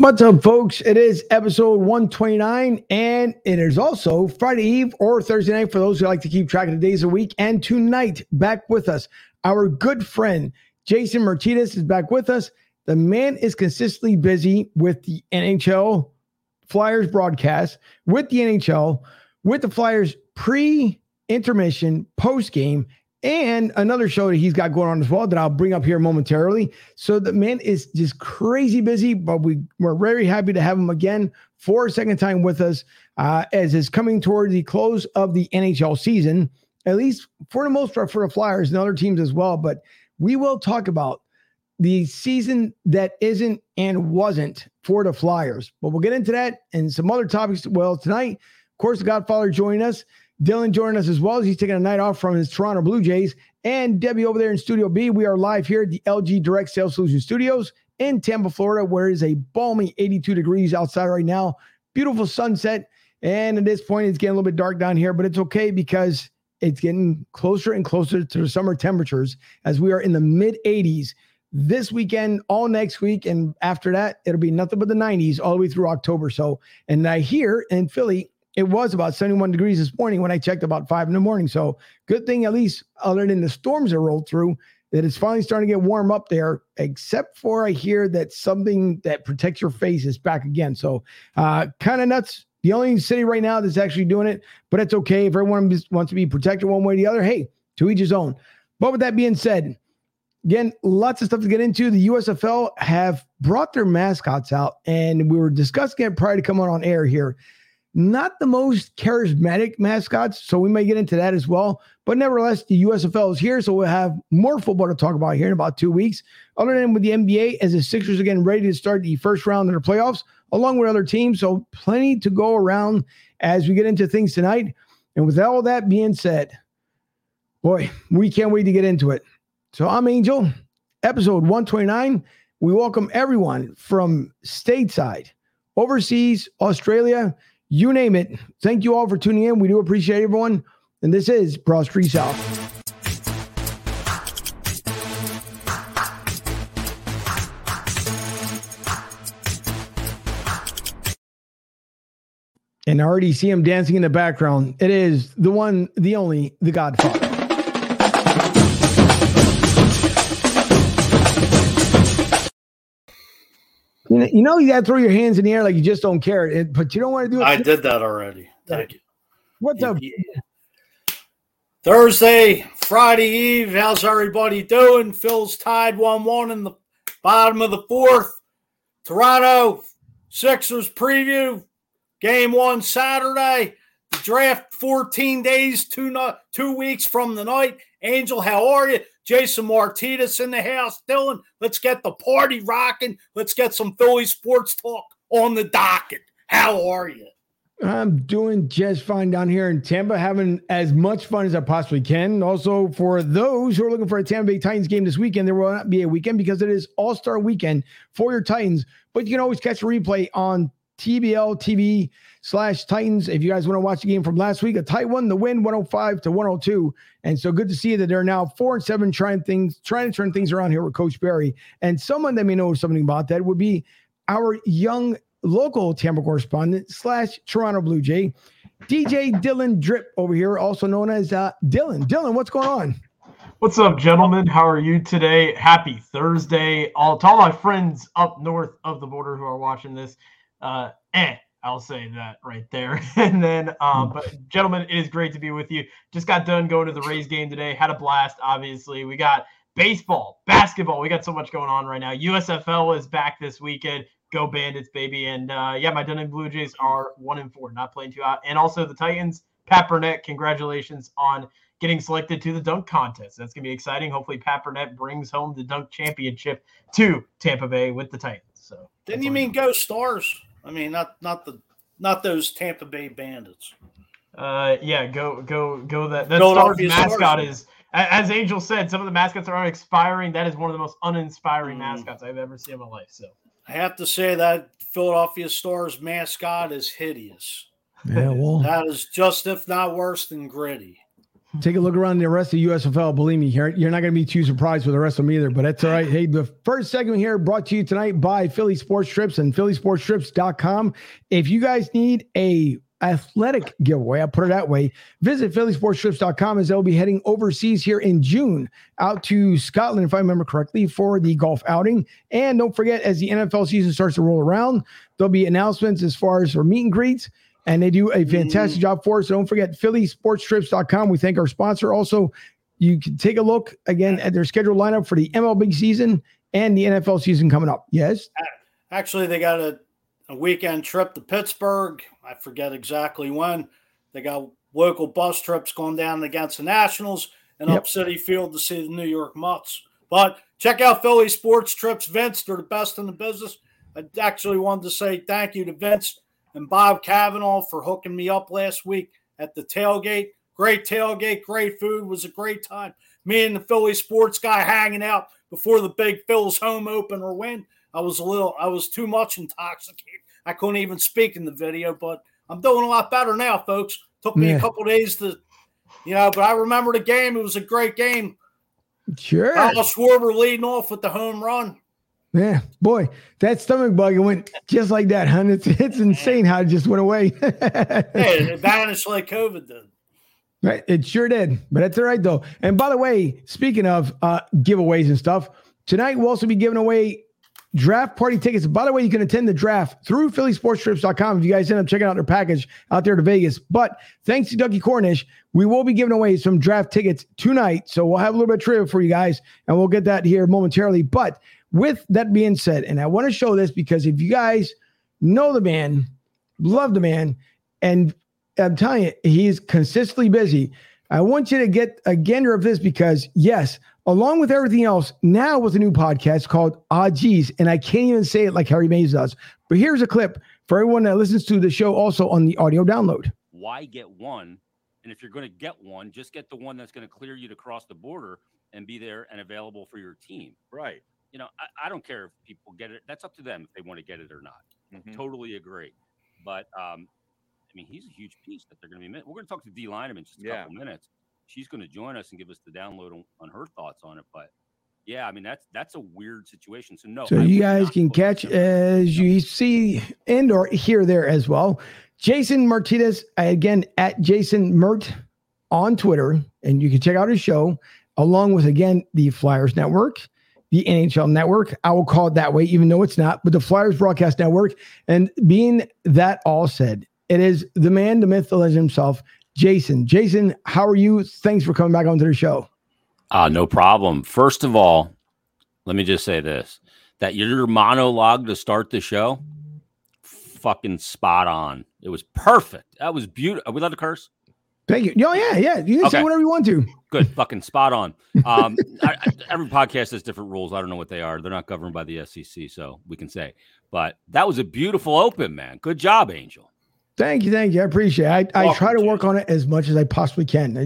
What's up, folks? It is episode 129, and it is also Friday Eve or Thursday night for those who like to keep track of the days of the week. And tonight, back with us, our good friend Jason Martinez is back with us. The man is consistently busy with the NHL Flyers broadcast, with the NHL, with the Flyers pre-intermission, post-game, and another show that he's got going on as well that I'll bring up here momentarily. So the man is just crazy busy, but we're very happy to have him again for a second time with us as is coming toward the close of the NHL season, at least for the most part for the Flyers and other teams as well. But we will talk about the season that isn't and wasn't for the Flyers. But we'll get into that and some other topics. Well, tonight, of course, the Godfather joined us. Dylan joining us as well as he's taking a night off from his Toronto Blue Jays. And Debbie over there in Studio B. We are live here at the LG Direct Sales Solution Studios in Tampa, Florida, where it is a balmy 82 degrees outside right now. Beautiful sunset. And at this point, it's getting a little bit dark down here, but it's okay because it's getting closer and closer to the summer temperatures as we are in the mid-80s this weekend, all next week. And after that, it'll be nothing but the 90s all the way through October. So, and I hear in Philly, it was about 71 degrees this morning when I checked about 5 a.m. So good thing, at least other than the storms that rolled through, that it's finally starting to get warm up there, except for I hear that something that protects your face is back again. So kind of nuts. The only city right now that's actually doing it, but it's okay. If everyone wants to be protected one way or the other, hey, to each his own. But with that being said, again, lots of stuff to get into. The USFL have brought their mascots out, and we were discussing it prior to coming on air here. Not the most charismatic mascots, so we may get into that as well. But nevertheless, the USFL is here, so we'll have more football to talk about here in about 2 weeks. Other than with the NBA, as the Sixers again ready to start the first round of the playoffs, along with other teams. So plenty to go around as we get into things tonight. And with all that being said, boy, we can't wait to get into it. So I'm Angel, episode 129. We welcome everyone from stateside, overseas, Australia, you name it. Thank you all for tuning in. We do appreciate everyone. And this is Broad Street South. And I already see him dancing in the background. It is the one, the only, the Godfather. You know, you got to throw your hands in the air like you just don't care, but you don't want to do it. I did that already. Thank you. What's up? Thursday, Friday Eve. How's everybody doing? Phil's tied 1-1 in the bottom of the fourth. Toronto Sixers preview. Game one Saturday. The draft 14 days, 2 weeks from the night. Angel, how are you? Jason Martinez in the house. Dylan, let's get the party rocking. Let's get some Philly sports talk on the docket. How are you? I'm doing just fine down here in Tampa, having as much fun as I possibly can. Also, for those who are looking for a Tampa Bay Titans game this weekend, there will not be a weekend because it is All-Star Weekend for your Titans. But you can always catch a replay on TBL TV/Titans. If you guys want to watch the game from last week, a tight one, the win 105-102. And so good to see that they're now 4-7 trying to turn things around here with Coach Barry. And someone that may know something about that would be our young local Tampa correspondent / Toronto Blue Jay, DJ Dylan Drip over here, also known as Dylan. Dylan, what's going on? What's up, gentlemen? How are you today? Happy Thursday. To all my friends up north of the border who are watching this, I'll say that right there. And then, but gentlemen, it is great to be with you. Just got done going to the Rays game today. Had a blast, obviously. We got baseball, basketball. We got so much going on right now. USFL is back this weekend. Go Bandits, baby. And, my Dunedin Blue Jays are 1-4, not playing too out. And also the Titans, Pat Burnett, congratulations on getting selected to the dunk contest. That's going to be exciting. Hopefully Pat Burnett brings home the dunk championship to Tampa Bay with the Titans. So didn't you mean go Stars? I mean, not those Tampa Bay Bandits. Go! That Stars mascot is, as Angel said, some of the mascots are expiring. That is one of the most uninspiring mascots I've ever seen in my life. So I have to say that Philadelphia Stars mascot is hideous. Yeah, well, that is just if not worse than Gritty. Take a look around the rest of the USFL. Believe me, you're not going to be too surprised with the rest of them either, but that's all right. Hey, the first segment here brought to you tonight by Philly Sports Trips and phillysportstrips.com. If you guys need a athletic giveaway, I'll put it that way, visit phillysportstrips.com, as they'll be heading overseas here in June out to Scotland, if I remember correctly, for the golf outing. And don't forget, as the NFL season starts to roll around, there'll be announcements as far as for meet and greets. And they do a fantastic job for us. So don't forget, phillysportstrips.com. We thank our sponsor. Also, you can take a look, again, at their scheduled lineup for the MLB season and the NFL season coming up. Yes? Actually, they got a weekend trip to Pittsburgh. I forget exactly when. They got local bus trips going down against the Nationals and up City Field to see the New York Mets. But check out Philly Sports Trips. Vince, they're the best in the business. I actually wanted to say thank you to Vince and Bob Cavanaugh for hooking me up last week at the tailgate. Great tailgate, great food. It was a great time. Me and the Philly sports guy hanging out before the big Phil's home opener win. I was too much intoxicated. I couldn't even speak in the video, but I'm doing a lot better now, folks. Took me a couple days to, but I remember the game. It was a great game. Sure. Kyle Schwarber leading off with the home run. Yeah, boy, that stomach bug, it went just like that, hun. It's insane how it just went away. Hey, it vanished like COVID did. Right, it sure did, but that's all right, though. And by the way, speaking of giveaways and stuff, tonight we'll also be giving away draft party tickets. By the way, you can attend the draft through phillysportstrips.com if you guys end up checking out their package out there to Vegas. But thanks to Ducky Cornish, we will be giving away some draft tickets tonight, so we'll have a little bit of trivia for you guys, and we'll get that here momentarily. But with that being said, and I want to show this because if you guys know the man, love the man, and I'm telling you, he's consistently busy. I want you to get a gander of this because, yes, along with everything else, now with a new podcast called Ah Geez, and I can't even say it like Harry Mays does. But here's a clip for everyone that listens to the show also on the audio download. Why get one? And if you're going to get one, just get the one that's going to clear you to cross the border and be there and available for your team. Right. You know, I don't care if people get it. That's up to them if they want to get it or not. Mm-hmm. Totally agree. But, I mean, he's a huge piece that they're going to be – we're going to talk to Dee Lineman in just a couple minutes. She's going to join us and give us the download on her thoughts on it. But, yeah, I mean, that's a weird situation. So, no. So, you guys can catch, as you see and or hear there as well, Jason Martinez, again, at Jason Mert on Twitter. And you can check out his show along with, again, the Flyers Network, the NHL Network, I will call it that way, even though it's not, but the Flyers Broadcast Network. And being that all said, it is the man, the myth, the legend himself, Jason. Jason, how are you? Thanks for coming back onto the show. No problem. First of all, let me just say this, that your monologue to start the show, fucking spot on. It was perfect. That was beautiful. Are we allowed to curse? Thank you. Oh, yeah. You can say whatever you want to. Good. Fucking spot on. Every podcast has different rules. I don't know what they are. They're not governed by the SEC, so we can say. But that was a beautiful open, man. Good job, Angel. Thank you. I appreciate it. I try to work on it as much as I possibly can.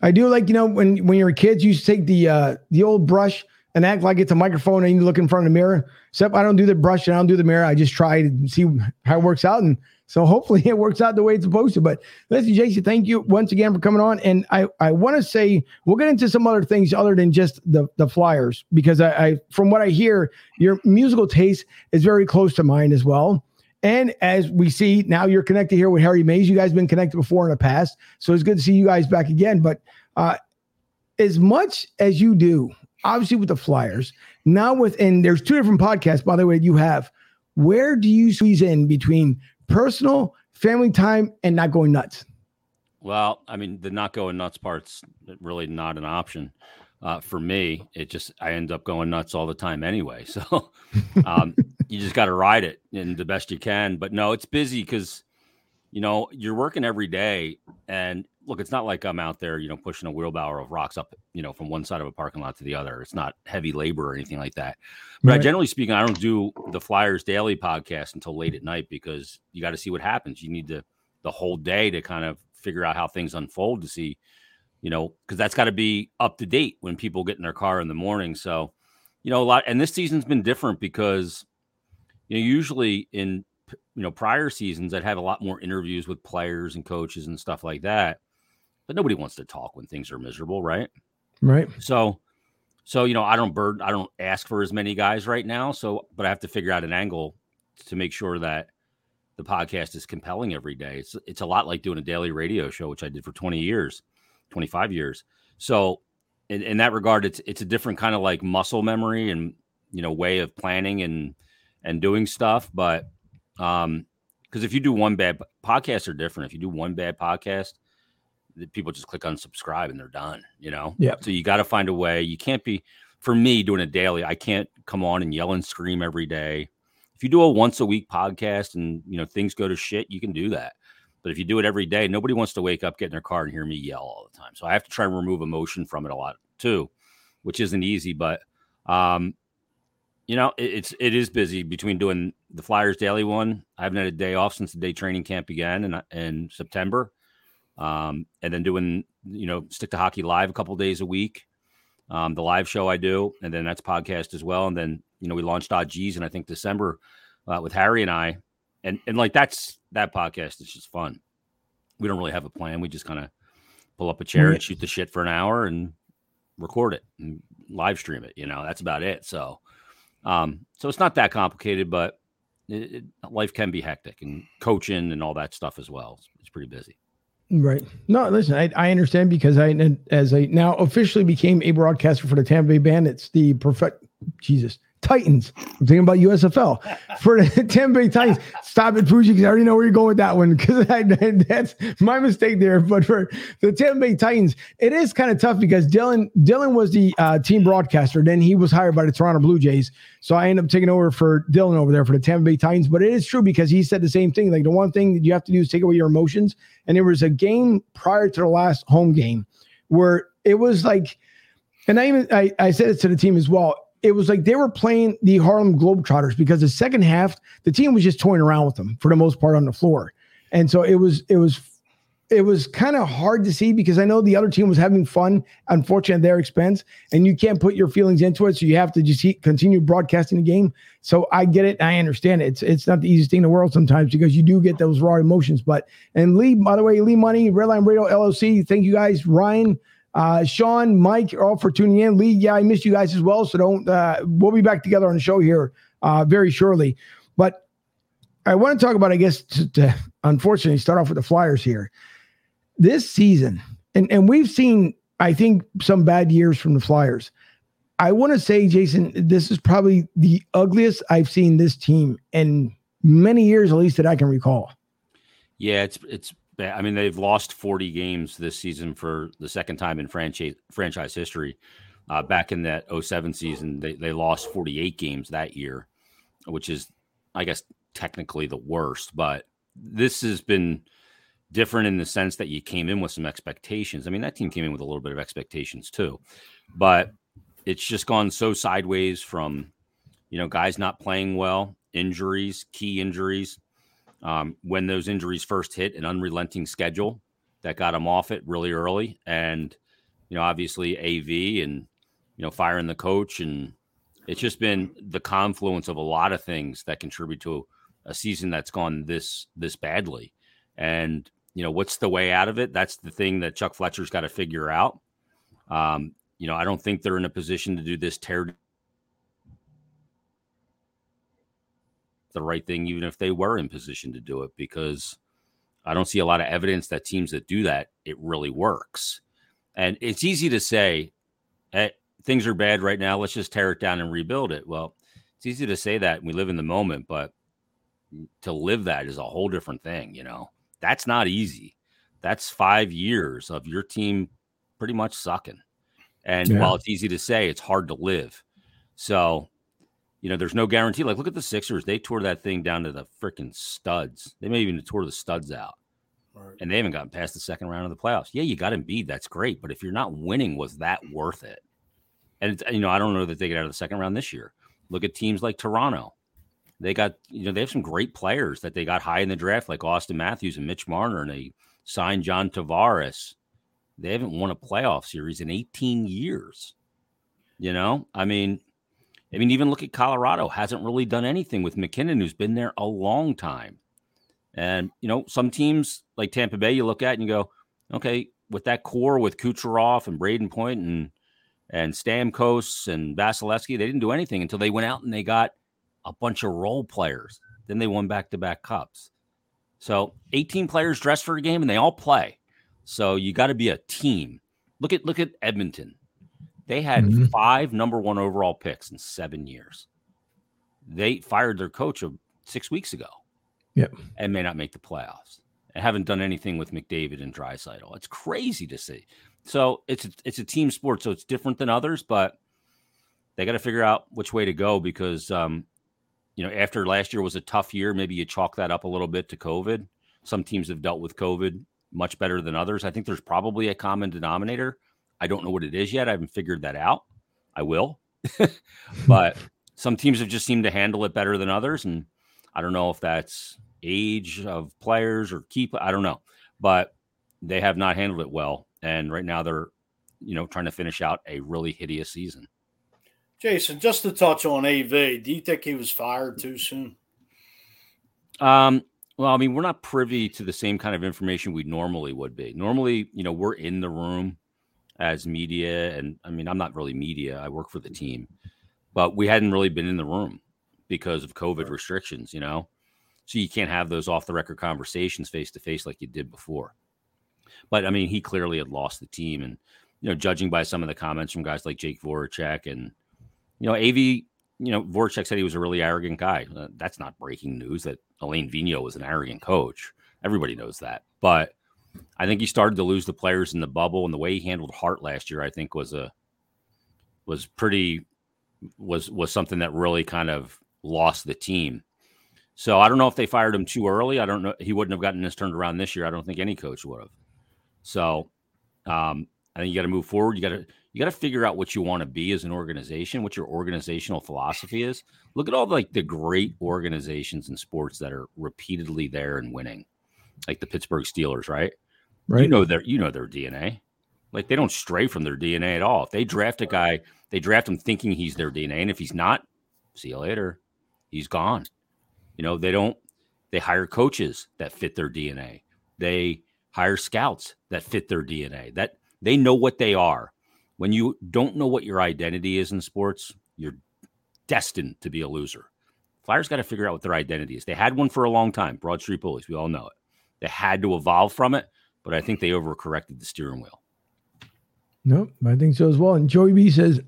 I do like, when you're kids, you used to take the old brush and act like it's a microphone and you look in front of the mirror. Except I don't do the brush and I don't do the mirror. I just try to see how it works out, and so hopefully it works out the way it's supposed to. But listen, Jason, thank you once again for coming on. And I want to say we'll get into some other things other than just the Flyers, because I from what I hear, your musical taste is very close to mine as well. And as we see now, you're connected here with Harry Mays. You guys have been connected before in the past, so it's good to see you guys back again. But as much as you do, obviously with the Flyers, now within there's two different podcasts, by the way, you have. Where do you squeeze in between personal, family time, and not going nuts? Well, I mean, the not going nuts part's really not an option for me. It just, I end up going nuts all the time anyway. So you just got to ride it and the best you can. But no, it's busy because, you're working every day. And look, it's not like I'm out there, pushing a wheelbarrow of rocks up, from one side of a parking lot to the other. It's not heavy labor or anything like that. But right. Generally speaking, I don't do the Flyers Daily podcast until late at night because you got to see what happens. You need the whole day to kind of figure out how things unfold to see, because that's got to be up to date when people get in their car in the morning. So, a lot. And this season's been different because, usually in, prior seasons, I'd have a lot more interviews with players and coaches and stuff like that. But nobody wants to talk when things are miserable, right? Right. So you know, I don't ask for as many guys right now. So, but I have to figure out an angle to make sure that the podcast is compelling every day. It's a lot like doing a daily radio show, which I did for 20 years, 25 years. So in that regard, it's a different kind of like muscle memory and, you know, way of planning and doing stuff. But because if you do one bad podcast, are different. If you do one bad podcast, the people just click unsubscribe and they're done, you know? Yeah. So you got to find a way. You can't be, for me, doing a daily, I can't come on and yell and scream every day. If you do a once a week podcast and, you know, things go to shit, you can do that. But if you do it every day, nobody wants to wake up, get in their car and hear me yell all the time. So I have to try and remove emotion from it a lot too, which isn't easy, but, you know, it is busy between doing the Flyers Daily one. I haven't had a day off since the day training camp began in September. And then doing, you know, Stick to Hockey Live a couple days a week. The live show I do, and then that's podcast as well. And then, you know, we launched Odd G's in, I think, December with Harry and I. And like, that's that podcast is just fun. We don't really have a plan. We just kind of pull up a chair and shoot the shit for an hour and record it and live stream it. You know, that's about it. So, so it's not that complicated, but life can be hectic, and coaching and all that stuff as well. It's pretty busy. Right. No, listen, I understand, because as I now officially became a broadcaster for the Tampa Bay Bandits, the Titans. I'm thinking about USFL for the Tampa Bay Titans. Stop it, Fuji, because I already know where you're going with that one, because that's my mistake there. But for the Tampa Bay Titans, it is kind of tough, because Dylan was the team broadcaster. Then he was hired by the Toronto Blue Jays. So I ended up taking over for Dylan over there for the Tampa Bay Titans. But it is true, because he said the same thing. Like, the one thing that you have to do is take away your emotions. And there was a game prior to the last home game where it was like, and I said it to the team as well. It was like they were playing the Harlem Globetrotters, because the second half, the team was just toying around with them for the most part on the floor. And so it was kind of hard to see, because I know the other team was having fun, unfortunately, at their expense, and you can't put your feelings into it. So you have to just continue broadcasting the game. So I get it. I understand it. It's not the easiest thing in the world sometimes, because you do get those raw emotions. But, and Lee, by the way, Lee Money, Redline Radio, LLC. Thank you guys. Ryan, Sean, Mike, all for tuning in. Lee, yeah, I missed you guys as well. So we'll be back together on the show here very shortly. But I want to talk about, I guess, to unfortunately start off with the Flyers here. This season, and we've seen, I think, some bad years from the Flyers. I want to say, Jason, this is probably the ugliest I've seen this team in many years, at least that I can recall. Yeah, it's. I mean, they've lost 40 games this season for the second time in franchise history. Back in that 2007 season, they lost 48 games that year, which is, I guess, technically the worst. But this has been different in the sense that you came in with some expectations. I mean, that team came in with a little bit of expectations too. But it's just gone so sideways from, you know, guys not playing well, injuries, key injuries. When those injuries first hit, an unrelenting schedule that got them off it really early. And, you know, obviously AV and, you know, firing the coach. And it's just been the confluence of a lot of things that contribute to a season that's gone this badly. And, you know, what's the way out of it? That's the thing that Chuck Fletcher's got to figure out. You know, I don't think they're in a position to do this tear the right thing, even if they were in position to do it, because I don't see a lot of evidence that teams that do that, it really works. And it's easy to say, hey, things are bad right now, let's just tear it down and rebuild it. Well, it's easy to say that, we live in the moment, but to live that is a whole different thing. You know, that's not easy. That's 5 years of your team pretty much sucking. And while it's easy to say, it's hard to live. So, you know, there's no guarantee. Like, look at the Sixers. They tore that thing down to the freaking studs. They may even tore the studs out. Right. And they haven't gotten past the second round of the playoffs. Yeah, you got Embiid. That's great. But if you're not winning, was that worth it? And, you know, I don't know that they get out of the second round this year. Look at teams like Toronto. They got, you know, they have some great players that they got high in the draft, like Austin Matthews and Mitch Marner, and they signed John Tavares. They haven't won a playoff series in 18 years. You know, I mean, even look at Colorado, hasn't really done anything with McKinnon, who's been there a long time. And, you know, some teams like Tampa Bay, you look at and you go, okay, with that core with Kucherov and Braden Point and Stamkos and Vasilevsky, they didn't do anything until they went out and they got a bunch of role players. Then they won back-to-back cups. So 18 players dress for a game, and they all play. So you got to be a team. Look at Edmonton. They had five number one overall picks in 7 years. They fired their coach 6 weeks ago. Yep. And may not make the playoffs. And haven't done anything with McDavid and Dreisaitl. It's crazy to see. So it's a team sport, so it's different than others, but they got to figure out which way to go because after last year was a tough year, maybe you chalk that up a little bit to COVID. Some teams have dealt with COVID much better than others. I think there's probably a common denominator. I don't know what it is yet. I haven't figured that out. I will. But some teams have just seemed to handle it better than others. And I don't know if that's age of players or I don't know. But they have not handled it well. And right now they're, trying to finish out a really hideous season. Jason, just to touch on AV, do you think he was fired too soon? Well, I mean, we're not privy to the same kind of information we normally would be. Normally, we're in the room as media, and I mean, I'm not really media. I work for the team, but we hadn't really been in the room because of COVID restrictions, so you can't have those off the record conversations face to face like you did before. But I mean, he clearly had lost the team, and judging by some of the comments from guys like Jake Voracek and AV. Voracek said he was a really arrogant guy. That's not breaking news that Alain Vigneault was an arrogant coach. Everybody knows that. But I think he started to lose the players in the bubble, and the way he handled Hart last year, I think was something that really kind of lost the team. So I don't know if they fired him too early. I don't know. He wouldn't have gotten this turned around this year. I don't think any coach would have. So I think you got to move forward. You got to figure out what you want to be as an organization, what your organizational philosophy is. Look at all the great organizations in sports that are repeatedly there and winning, like the Pittsburgh Steelers, right? Right. You know their DNA. Like they don't stray from their DNA at all. If they draft a guy, they draft him thinking he's their DNA, and if he's not, see you later. He's gone. They hire coaches that fit their DNA. They hire scouts that fit their DNA. That they know what they are. When you don't know what your identity is in sports, you're destined to be a loser. Flyers got to figure out what their identity is. They had one for a long time, Broad Street Bullies. We all know it. They had to evolve from it, but I think they overcorrected the steering wheel. Nope, I think so as well. And Joey B says,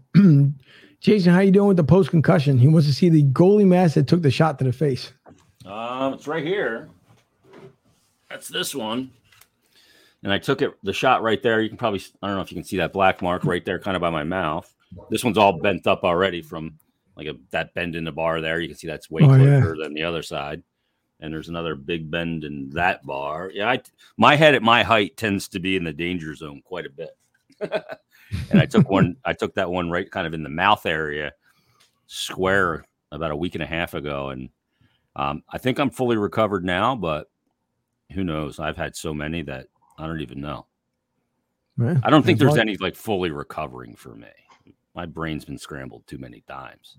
Jason, how you doing with the post-concussion? He wants to see the goalie mask that took the shot to the face. It's right here. That's this one. And I took the shot right there. You can probably, I don't know if you can see that black mark right there kind of by my mouth. This one's all bent up already from that bend in the bar there. You can see that's way closer than the other side. And there's another big bend in that bar. Yeah, my head at my height tends to be in the danger zone quite a bit. And I took that one right kind of in the mouth area square about a week and a half ago. And I think I'm fully recovered now, but who knows? I've had so many that I don't even know. Yeah, I don't think there's any fully recovering for me. My brain's been scrambled too many times.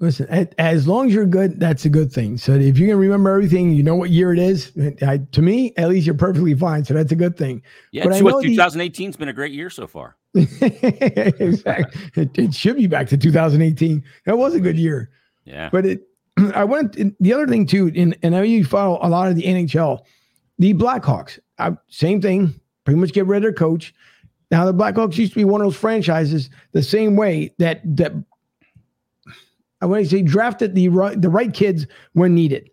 Listen, as long as you're good, that's a good thing. So if you can remember everything, you know what year it is. To me, at least you're perfectly fine. So that's a good thing. Yeah, but 2018 has been a great year so far. Exactly. It should be back to 2018. That was a good year. Yeah. But the other thing too, and I know you follow a lot of the NHL, the Blackhawks, same thing, pretty much get rid of their coach. Now the Blackhawks used to be one of those franchises the same way that I want to say drafted the right kids when needed.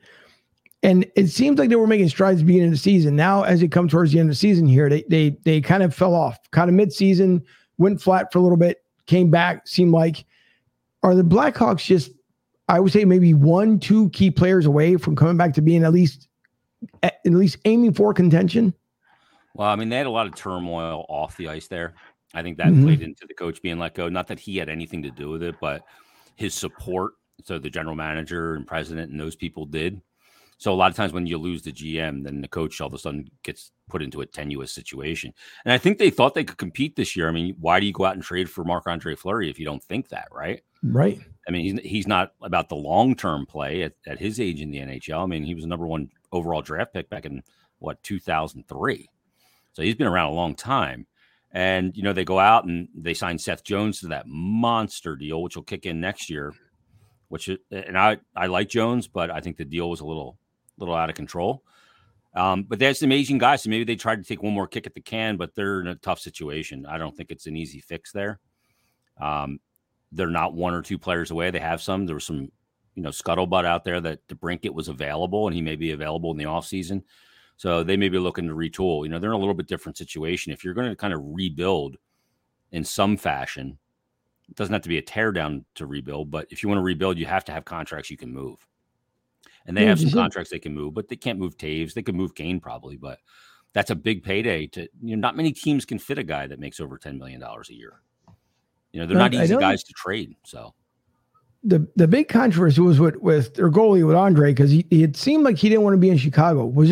And it seems like they were making strides at the beginning of the season. Now, as it comes towards the end of the season here, they kind of fell off, kind of mid-season, went flat for a little bit, came back, seemed like. Are the Blackhawks just, I would say, maybe 1-2 key players away from coming back to being at least aiming for contention? Well, I mean, they had a lot of turmoil off the ice there. I think that played into the coach being let go. Not that he had anything to do with it, but his support. So the general manager and president and those people did. So a lot of times when you lose the GM, then the coach all of a sudden gets put into a tenuous situation. And I think they thought they could compete this year. I mean, why do you go out and trade for Marc-Andre Fleury if you don't think that, right? Right. I mean, he's not about the long-term play at his age in the NHL. I mean, he was the number one overall draft pick back in 2003. So he's been around a long time. And, you know, they go out and they sign Seth Jones to that monster deal, which will kick in next year. I like Jones, but I think the deal was a little out of control. But that's an amazing guy. So maybe they tried to take one more kick at the can, but they're in a tough situation. I don't think it's an easy fix there. They're not one or two players away. They have some. There was some, you know, scuttlebutt out there that DeBrincat was available, and he may be available in the offseason. So they may be looking to retool. You know, they're in a little bit different situation. If you're going to kind of rebuild in some fashion, it doesn't have to be a teardown to rebuild, but if you want to rebuild, you have to have contracts you can move. And they have some contracts they can move, but they can't move Taves. They could move Kane probably, but that's a big payday. To, you know, not many teams can fit a guy that makes over $10 million a year. You know, they're not easy guys to trade. So the big controversy was with their goalie, with Andre, because it seemed like he didn't want to be in Chicago. Was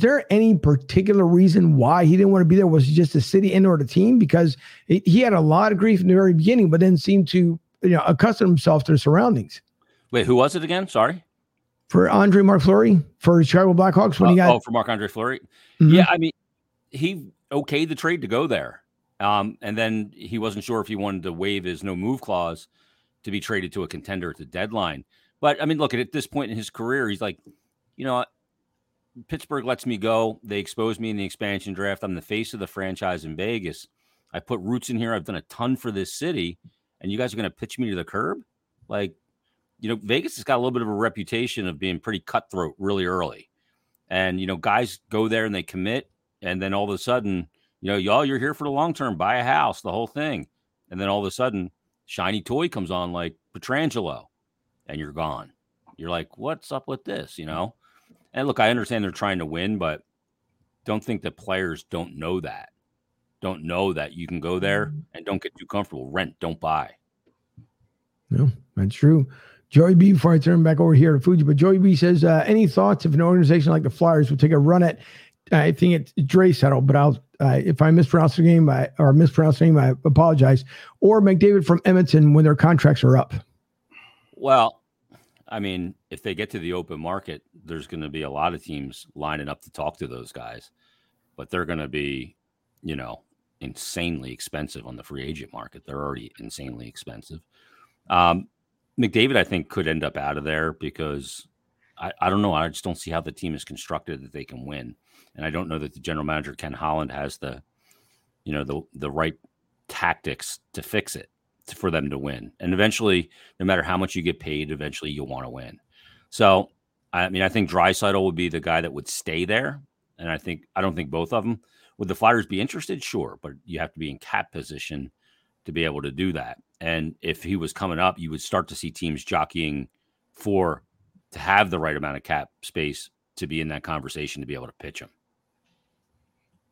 there any particular reason why he didn't want to be there? Was it just the city and or the team? Because he had a lot of grief in the very beginning, but then seemed to, you know, accustom himself to the surroundings. Wait, who was it again? Sorry. For Marc-Andre Fleury, for Chicago Blackhawks, when he got for Marc-Andre Fleury, yeah, I mean, he okayed the trade to go there, and then he wasn't sure if he wanted to waive his no move clause to be traded to a contender at the deadline. But I mean, look, at this point in his career, he's like, you know, Pittsburgh lets me go. They exposed me in the expansion draft. I'm the face of the franchise in Vegas. I put roots in here. I've done a ton for this city, and you guys are going to pitch me to the curb, like. You know, Vegas has got a little bit of a reputation of being pretty cutthroat really early. And, you know, guys go there and they commit. And then all of a sudden, you know, y'all, you're here for the long term, buy a house, the whole thing. And then all of a sudden, shiny toy comes on like Petrangelo and you're gone. You're like, what's up with this, you know? And look, I understand they're trying to win, but don't think that players don't know that. Don't know that you can go there and don't get too comfortable. Rent, don't buy. No, that's true. Joey B, before I turn back over here to Fuji, but Joey B says, any thoughts if an organization like the Flyers would take a run at, I think it's Dreisaitl, but I'll, if I mispronounce the name, I apologize, or McDavid from Edmonton when their contracts are up? Well, I mean, if they get to the open market, there's going to be a lot of teams lining up to talk to those guys, but they're going to be, you know, insanely expensive on the free agent market. They're already insanely expensive. McDavid, I think, could end up out of there because I don't know. I just don't see how the team is constructed that they can win. And I don't know that the general manager, Ken Holland, has the, you know, the right tactics to fix it for them to win. And eventually, no matter how much you get paid, eventually you'll want to win. So, I mean, I think Dreisaitl would be the guy that would stay there. And I don't think both of them. Would the Flyers be interested? Sure. But you have to be in cap position to be able to do that. And if he was coming up, you would start to see teams jockeying for to have the right amount of cap space to be in that conversation to be able to pitch him.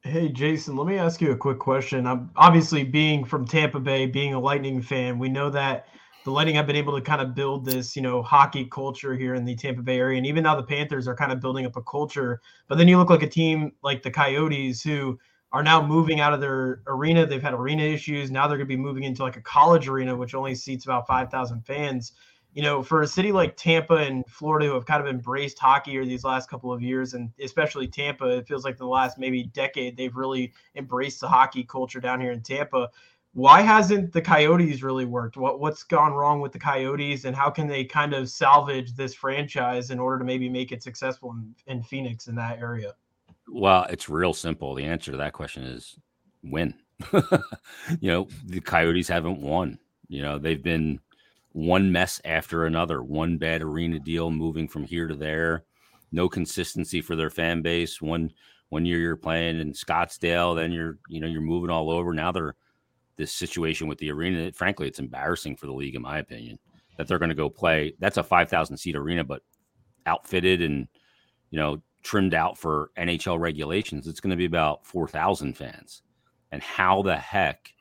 Hey, Jason, let me ask you a quick question. I'm obviously, being from Tampa Bay, being a Lightning fan, we know that the Lightning have been able to kind of build this, you know, hockey culture here in the Tampa Bay area. And even now the Panthers are kind of building up a culture. But then you look like a team like the Coyotes who are now moving out of their arena. They've had arena issues. Now they're going to be moving into like a college arena, which only seats about 5,000 fans. You know, for a city like Tampa and Florida who have kind of embraced hockey over these last couple of years, and especially Tampa, it feels like the last maybe decade, they've really embraced the hockey culture down here in Tampa. Why hasn't the Coyotes really worked? What's gone wrong with the Coyotes, and how can they kind of salvage this franchise in order to maybe make it successful in Phoenix, in that area? Well, it's real simple. The answer to that question is win. You know, the Coyotes haven't won. You know, they've been one mess after another, one bad arena deal, moving from here to there, no consistency for their fan base. One year you're playing in Scottsdale, then you're moving all over. Now they're this situation with the arena. Frankly, it's embarrassing for the league, in my opinion, that they're going to go play. That's a 5,000 seat arena, but outfitted and, you know, trimmed out for NHL regulations, it's going to be about 4,000 fans. And how the heck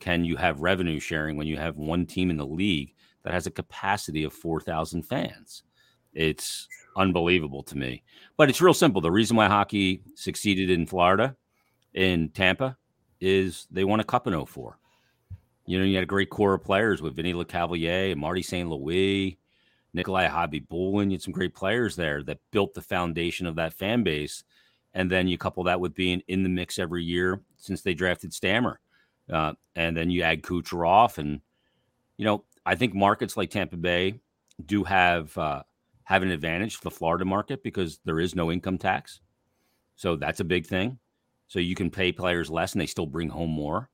can you have revenue sharing when you have one team in the league that has a capacity of 4,000 fans? It's unbelievable to me. But it's real simple. The reason why hockey succeeded in Florida, in Tampa, is they won a cup in 2004. You know, you had a great core of players with Vinny LeCavalier and Marty St. Louis, Nikolai Hobby Bulin. You had some great players there that built the foundation of that fan base. And then you couple that with being in the mix every year since they drafted Stammer. And then you add Kucherov. And, you know, I think markets like Tampa Bay do have an advantage to the Florida market because there is no income tax. So that's a big thing. So you can pay players less and they still bring home more.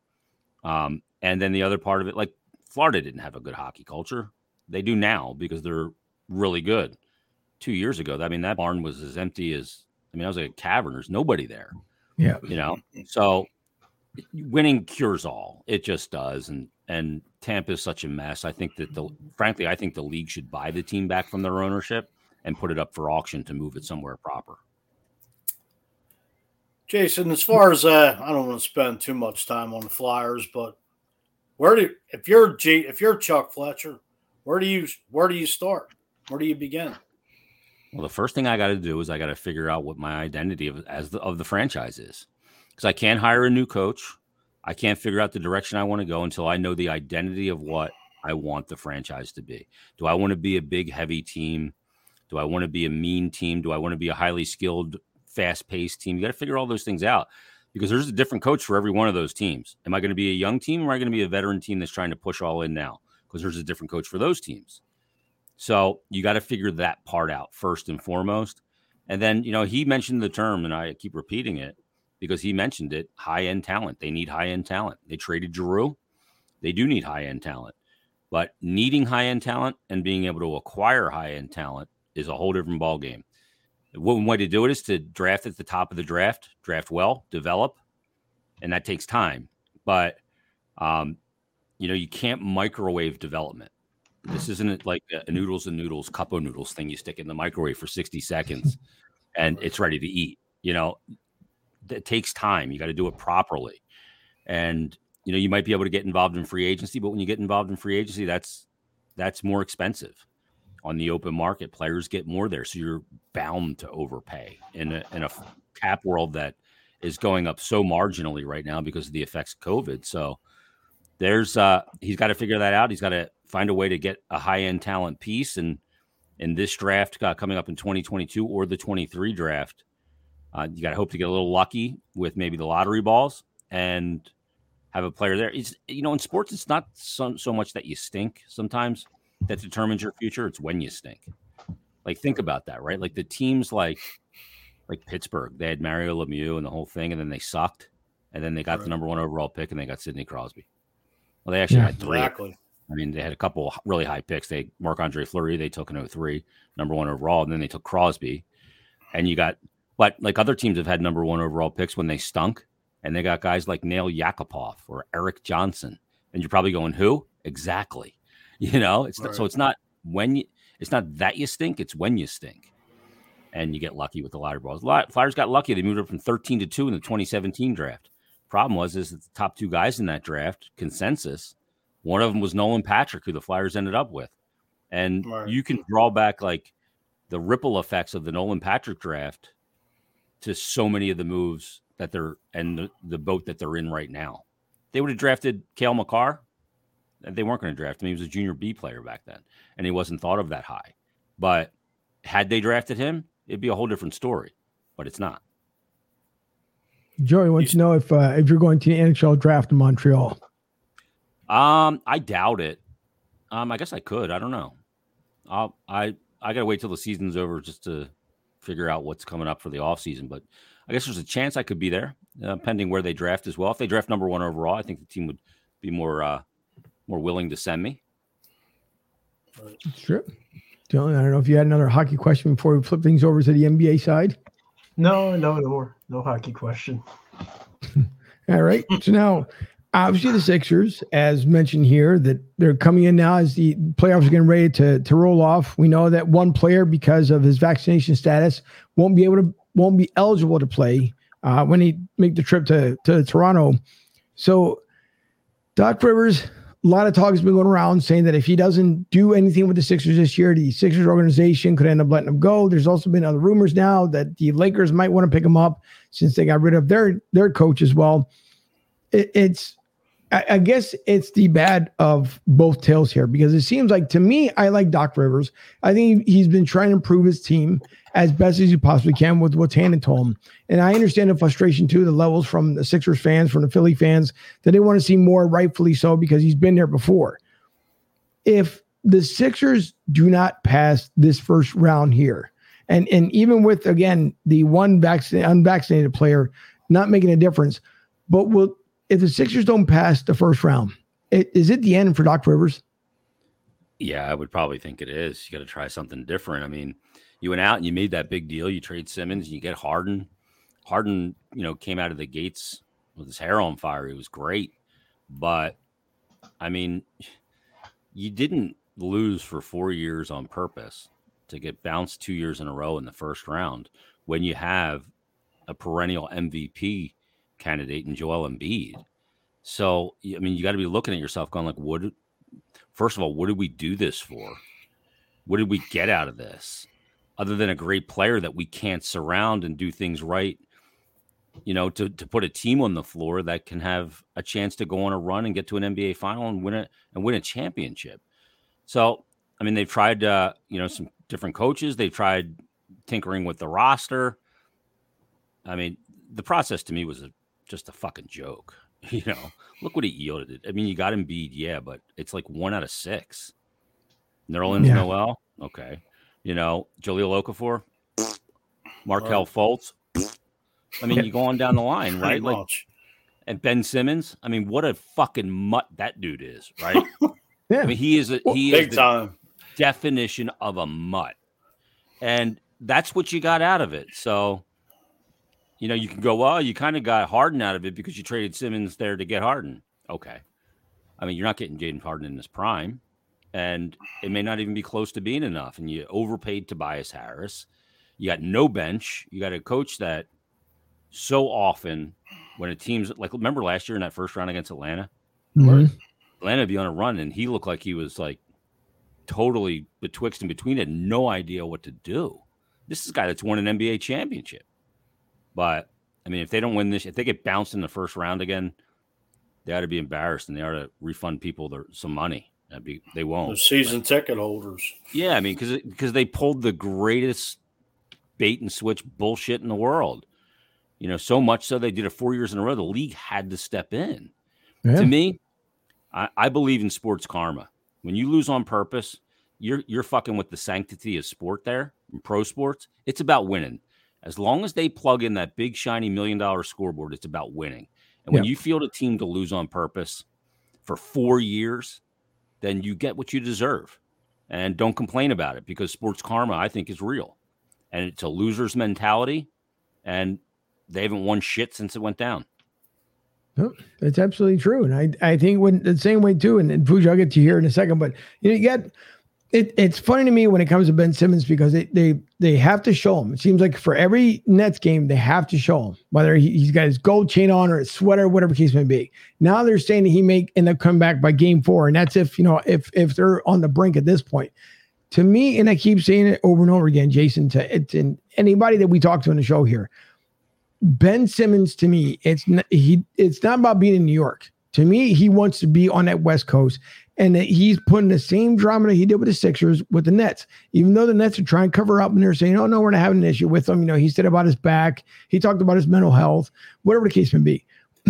And then the other part of it, like Florida didn't have a good hockey culture. They do now because they're really good. 2 years ago, I mean, that barn was as empty as, I mean, I was like a cavern. There's nobody there. Yeah. You know, so winning cures all. It just does. And Tampa is such a mess. I think that frankly, I think the league should buy the team back from their ownership and put it up for auction to move it somewhere proper. Jason, as far as I don't want to spend too much time on the Flyers, but if you're Chuck Fletcher, where do you start? Where do you begin? Well, the first thing I got to do is I got to figure out what my identity of the franchise is, because I can't hire a new coach. I can't figure out the direction I want to go until I know the identity of what I want the franchise to be. Do I want to be a big, heavy team? Do I want to be a mean team? Do I want to be a highly skilled, fast-paced team? You got to figure all those things out, because there's a different coach for every one of those teams. Am I going to be a young team, or am I going to be a veteran team that's trying to push all in now? Because there's a different coach for those teams. So you got to figure that part out first and foremost. And then, you know, he mentioned the term, and I keep repeating it because he mentioned it, high-end talent. They need high-end talent. They traded Giroux. They do need high-end talent. But needing high-end talent and being able to acquire high-end talent is a whole different ballgame. One way to do it is to draft at the top of the draft, draft well, develop, and that takes time. But, you know, you can't microwave development. This isn't like a noodles and noodles, cup of noodles thing you stick in the microwave for 60 seconds and it's ready to eat. You know, it takes time. You got to do it properly. And, you know, you might be able to get involved in free agency, but when you get involved in free agency, that's more expensive. On the open market, players get more there. So you're bound to overpay in a cap world that is going up so marginally right now because of the effects of COVID. So there's he's got to figure that out. He's got to find a way to get a high-end talent piece. And in this draft coming up in 2022 or the 23 draft, you got to hope to get a little lucky with maybe the lottery balls and have a player there. It's, you know, in sports, it's not so much that you stink sometimes that determines your future. It's when you stink. Like, think about that, right? Like the teams like Pittsburgh, they had Mario Lemieux and the whole thing, and then they sucked. And then they got the number one overall pick and they got Sidney Crosby. Well, they actually had three. Exactly. I mean, they had a couple really high picks. They Marc-Andre Fleury, they took in 2003, number one overall, and then they took Crosby. And you got, but like other teams have had number one overall picks when they stunk, and they got guys like Nail Yakupov or Eric Johnson. And you're probably going, who? Exactly. You know, it's not, so it's not when you, it's not that you stink, it's when you stink. And you get lucky with the lottery balls. Flyers got lucky. They moved up from 13-2 in the 2017 draft. Problem was that the top two guys in that draft, consensus, one of them was Nolan Patrick, who the Flyers ended up with. And you can draw back like the ripple effects of the Nolan Patrick draft to so many of the moves that they're and the boat that they're in right now. They would have drafted Cale Makar. They weren't going to draft him. He was a junior B player back then, and he wasn't thought of that high. But had they drafted him, it'd be a whole different story, but it's not. Joey wants to know if you're going to the NHL draft in Montreal. I doubt it. I guess I could. I don't know. I gotta wait till the season's over just to figure out what's coming up for the off season. But I guess there's a chance I could be there, pending where they draft as well. If they draft number one overall, I think the team would be more willing to send me. Sure, Dylan. I don't know if you had another hockey question before we flip things over to the NBA side. No hockey question. All right. So now, obviously, the Sixers, as mentioned here, that they're coming in now as the playoffs are getting ready to roll off. We know that one player, because of his vaccination status, won't be eligible to play when he make the trip to Toronto. So, Doc Rivers, a lot of talk has been going around saying that if he doesn't do anything with the Sixers this year, the Sixers organization could end up letting him go. There's also been other rumors now that the Lakers might want to pick him up since they got rid of their coach as well. It's I guess it's the bad of both tales here, because it seems like, to me, I like Doc Rivers. I think he's been trying to improve his team as best as you possibly can with what's handed to him. And I understand the frustration too, the levels from the Sixers fans, from the Philly fans, that they want to see more, rightfully so, because he's been there before. If the Sixers do not pass this first round here, and even with, again, the one unvaccinated player not making a difference, but if the Sixers don't pass the first round, is it the end for Doc Rivers? Yeah, I would probably think it is. You got to try something different. I mean, you went out and you made that big deal. You trade Simmons and you get Harden. Harden, came out of the gates with his hair on fire. He was great. But, I mean, you didn't lose for 4 years on purpose to get bounced 2 years in a row in the first round when you have a perennial MVP candidate in Joel Embiid. So, I mean, you got to be looking at yourself going like, first of all, what did we do this for? What did we get out of this? Other than a great player that we can't surround and do things right, to put a team on the floor that can have a chance to go on a run and get to an NBA final and win a championship. So, I mean, they've tried, some different coaches. They've tried tinkering with the roster. I mean, the process to me was just a fucking joke. Look what it yielded. I mean, you got Embiid, yeah, but it's like 1 out of 6. Nerlens Noel, okay. Jahlil Okafor, Markel Fultz. I mean, you go on down the line, right? Like, and Ben Simmons. I mean, what a fucking mutt that dude is, right? Yeah. I mean, he is the definition of a mutt. And that's what you got out of it. So, you can go, well, you kind of got Harden out of it because you traded Simmons there to get Harden. Okay. I mean, you're not getting Jaden Harden in his prime. And it may not even be close to being enough. And you overpaid Tobias Harris. You got no bench. You got a coach that so often when a team's like, remember last year in that first round against Atlanta? Mm-hmm. Atlanta would be on a run and he looked like he was like totally betwixt and between, had no idea what to do. This is a guy that's won an NBA championship. But, I mean, if they don't win this, if they get bounced in the first round again, they ought to be embarrassed and they ought to refund people some money. They won't. The season ticket holders. Yeah, I mean, because they pulled the greatest bait and switch bullshit in the world. So much so they did it 4 years in a row. The league had to step in. Yeah. To me, I believe in sports karma. When you lose on purpose, you're fucking with the sanctity of sport there, in pro sports. It's about winning. As long as they plug in that big, shiny $1 million scoreboard, it's about winning. And when you field a team to lose on purpose for 4 years, then you get what you deserve and don't complain about it, because sports karma, I think, is real, and it's a loser's mentality, and they haven't won shit since it went down. Oh, that's absolutely true. And I think the same way too, and Fuji, I'll get to here in a second, but it's funny to me when it comes to Ben Simmons, because they have to show him. It seems like for every Nets game, they have to show him, whether he's got his gold chain on or his sweater, whatever case may be. Now they're saying that he may end up coming back by game 4. And that's if they're on the brink at this point. To me, and I keep saying it over and over again, Jason, to anybody that we talk to on the show here, Ben Simmons, to me, it's not about being in New York. To me, he wants to be on that West Coast, and that he's putting the same drama that he did with the Sixers with the Nets. Even though the Nets are trying to cover up and they're saying, oh, no, we're not having an issue with him. He said about his back. He talked about his mental health, whatever the case may be.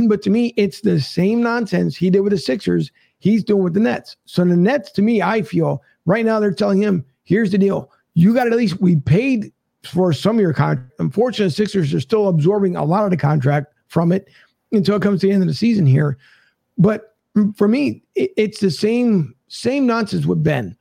But to me, it's the same nonsense he did with the Sixers he's doing with the Nets. So the Nets, to me, I feel right now they're telling him, here's the deal. You got to at least, we paid for some of your contract. Unfortunately, the Sixers are still absorbing a lot of the contract from it until it comes to the end of the season here. But for me, it's the same nonsense with Ben.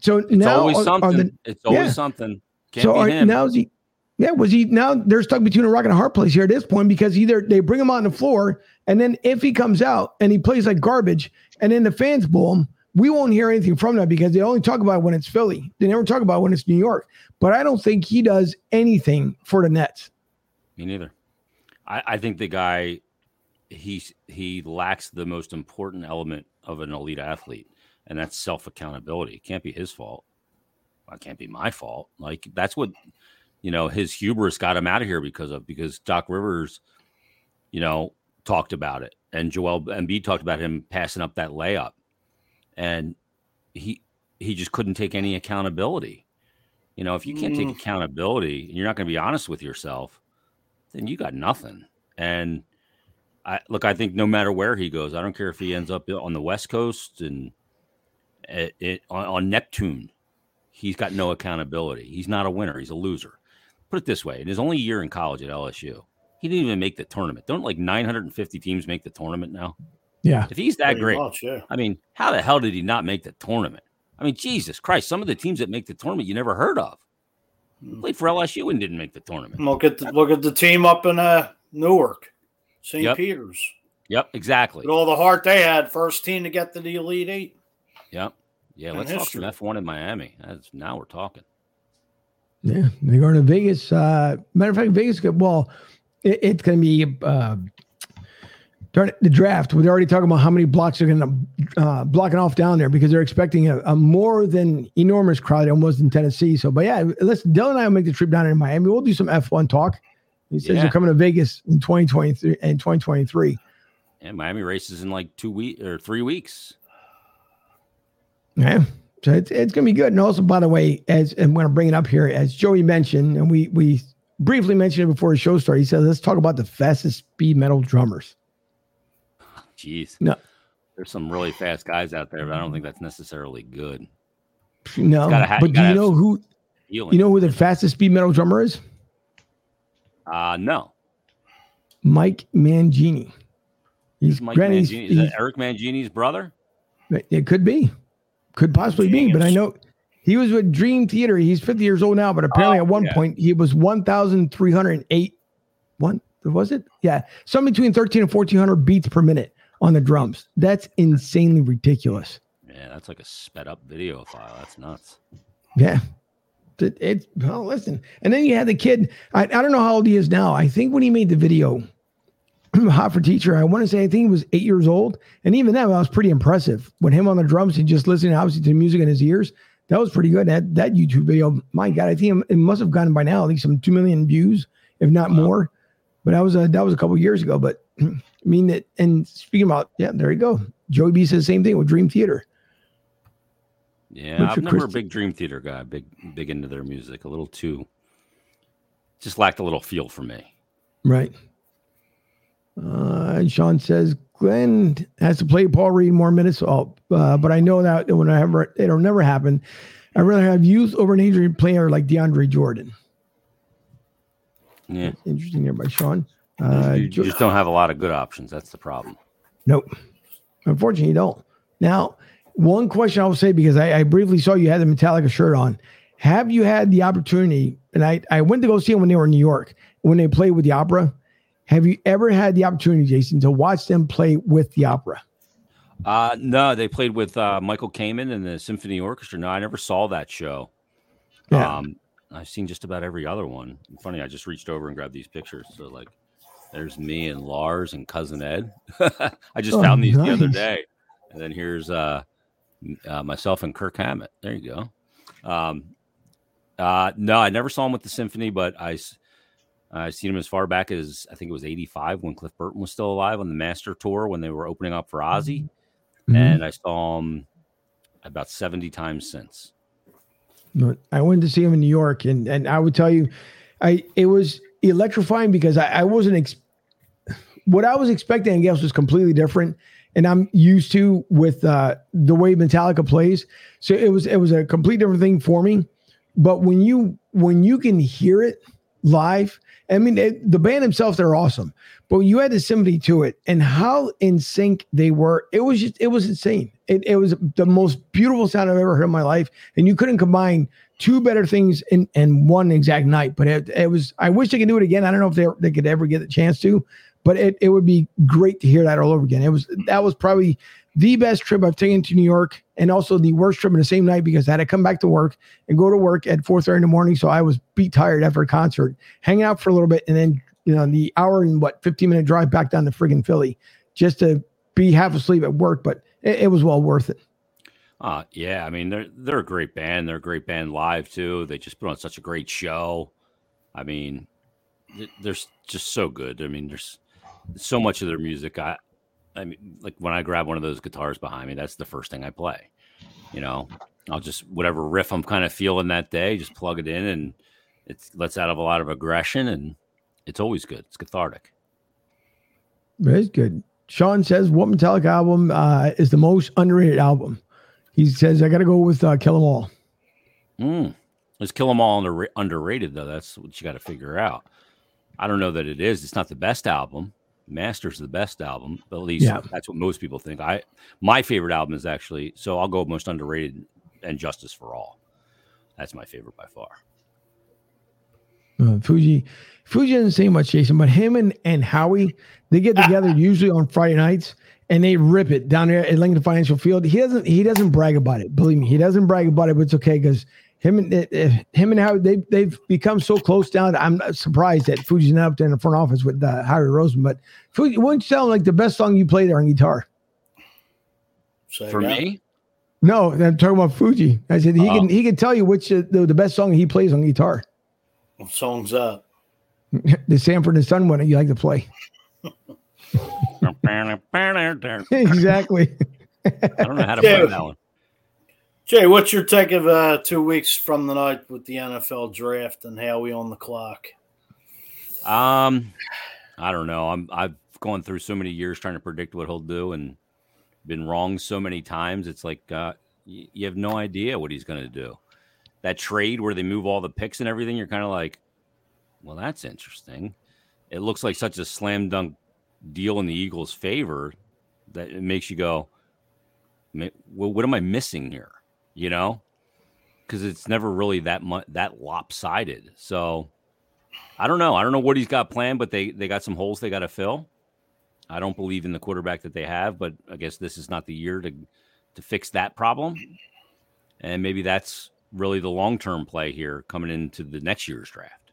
So it's now always something. It's always something. Can't so be him. Now is he? Yeah, was he? Now they're stuck between a rock and a hard place here at this point, because either they bring him on the floor, and then if he comes out and he plays like garbage, and then the fans boo him, we won't hear anything from that, because they only talk about it when it's Philly. They never talk about it when it's New York. But I don't think he does anything for the Nets. Me neither. I think the guy. He lacks the most important element of an elite athlete, and that's self-accountability. It can't be his fault. It can't be my fault. Like, that's what, his hubris got him out of here because Doc Rivers, talked about it, and Joel Embiid talked about him passing up that layup, and he just couldn't take any accountability. You know, if you can't take accountability and you're not going to be honest with yourself, then you got nothing. And I think no matter where he goes, I don't care if he ends up on the West Coast and on Neptune, he's got no accountability. He's not a winner. He's a loser. Put it this way. In his only year in college at LSU, he didn't even make the tournament. Don't 950 teams make the tournament now? Yeah. If he's that great, yeah. I mean, how the hell did he not make the tournament? I mean, Jesus Christ, some of the teams that make the tournament you never heard of. Played for LSU and didn't make the tournament. Look at the team up in Newark, St. Peter's. Yep, exactly. With all the heart they had, first team to get to the Elite Eight. Yep. Yeah, let's talk some F1 in Miami. Now we're talking. Yeah, they're going to Vegas. Matter of fact, Vegas, it's going to be the draft. We're already talking about how many blocks they're going to blocking off down there because they're expecting a more than enormous crowd almost in Tennessee. So, but yeah, Dylan and I will make the trip down in Miami. We'll do some F1 talk. He says you're coming to Vegas in 2023 and 2023. And Miami races in 2 weeks or 3 weeks. Yeah. So it's going to be good. And also, by the way, I'm going to bring it up here, as Joey mentioned, and we briefly mentioned it before the show started, he said, let's talk about the fastest speed metal drummers. Jeez. No. There's some really fast guys out there, but I don't think that's necessarily good. No. But do you know who the fastest speed metal drummer is? No. Mike Mangini. He's Mike Mangini. Is that Eric Mangini's brother? It could be. Could possibly be, but I know he was with Dream Theater. He's 50 years old now, but apparently at one point he was 1,308. What was it? Yeah, something between 1,300 and 1,400 beats per minute on the drums. That's insanely ridiculous. Yeah, that's like a sped up video file. That's nuts. Yeah. Listen. And then you had the kid. I don't know how old he is now. I think when he made the video, Hot for Teacher, I want to say I think he was 8 years old, and even that was pretty impressive. When him on the drums and just listening obviously to the music in his ears, that was pretty good. That YouTube video, my God, I think it must have gotten by now at least some 2 million views, if not more. But that was a couple of years ago. But I mean that. And speaking about, yeah, there you go. Joey B says the same thing with Dream Theater. Yeah, Richard, I'm never a big Dream Theater guy. Big into their music. A little too. Just lacked a little feel for me. Right. And Sean says Glenn has to play Paul Reed more minutes. But I know that it'll never happen. I'd rather have youth over an injured player like DeAndre Jordan. Yeah, that's interesting there by Sean. You just don't have a lot of good options. That's the problem. Nope, unfortunately, you don't. Now, one question I will say, because I briefly saw you had the Metallica shirt on. Have you had the opportunity? And I went to go see them when they were in New York when they played with the opera. Have you ever had the opportunity, Jason, to watch them play with the opera? No, they played with Michael Kamen and the Symphony Orchestra. No, I never saw that show. Yeah. I've seen just about every other one. Funny, I just reached over and grabbed these pictures. So, there's me and Lars and Cousin Ed. I just found these the other day. And then here's myself and Kirk Hammett. There you go. No, I never saw him with the Symphony, but I've seen him as far back as, I think it was 85 when Cliff Burton was still alive on the Master Tour when they were opening up for Ozzy. Mm-hmm. And I saw him about 70 times since. I went to see him in New York, and I would tell you, it was electrifying because I wasn't what I was expecting, I guess, was completely different. And I'm used to with the way Metallica plays. So it was a complete different thing for me. But when you can hear it live, I mean, the band themselves, they're awesome, but when you had the symphony to it and how in sync they were, it was insane. It was the most beautiful sound I've ever heard in my life. And you couldn't combine two better things in one exact night, but it was, I wish they could do it again. I don't know if they could ever get the chance to, but it would be great to hear that all over again. That was probably the best trip I've taken to New York, and also the worst trip in the same night, because I had to come back to work and go to work at 4:30 in the morning. So I was beat tired after a concert, hanging out for a little bit. And then, the hour and 15-minute drive back down to friggin' Philly just to be half asleep at work. But it was well worth it. Yeah. I mean, they're a great band. They're a great band live too. They just put on such a great show. I mean, they're just so good. I mean, there's so much of their music, I mean, like when I grab one of those guitars behind me, that's the first thing I play. You know, I'll just whatever riff I'm kind of feeling that day, just plug it in, and it lets out of a lot of aggression, and it's always good. It's cathartic. It's good. Sean says, what Metallica album is the most underrated album? He says, I got to go with Kill 'Em All. Is Kill 'Em All underrated, though? That's what you got to figure out. I don't know that it is. It's not the best album. Master's the best album, but at least that's what most people think. My favorite album is actually, so I'll go most underrated, and Justice for All. That's my favorite by far. Fuji doesn't say much, Jason, but him and Howie, they get together usually on Friday nights, and they rip it down there at Lincoln Financial Field. He doesn't brag about it. Believe me, he doesn't brag about it, but it's okay because him and Howie, they've become so close down. I'm not surprised that Fuji's not up there in the front office with Harry Rosen. But Fuji, why don't you tell him like the best song you played on guitar? For me? No, I'm talking about Fuji. I said he can tell you which the best song he plays on guitar. What song's up? The Sanford and Son one that you like to play. Exactly. I don't know how to play that one. Jay, what's your take of 2 weeks from the night with the NFL draft and how we on the clock? I don't know. I've gone through so many years trying to predict what he'll do and been wrong so many times. It's like you have no idea what he's going to do. That trade where they move all the picks and everything, you're kind of like, well, that's interesting. It looks like such a slam dunk deal in the Eagles' favor that it makes you go, well, what am I missing here? You know, because it's never really that lopsided. So I don't know. I don't know what he's got planned, but they got some holes they got to fill. I don't believe in the quarterback that they have, but I guess this is not the year to fix that problem. And maybe that's really the long-term play here coming into the next year's draft.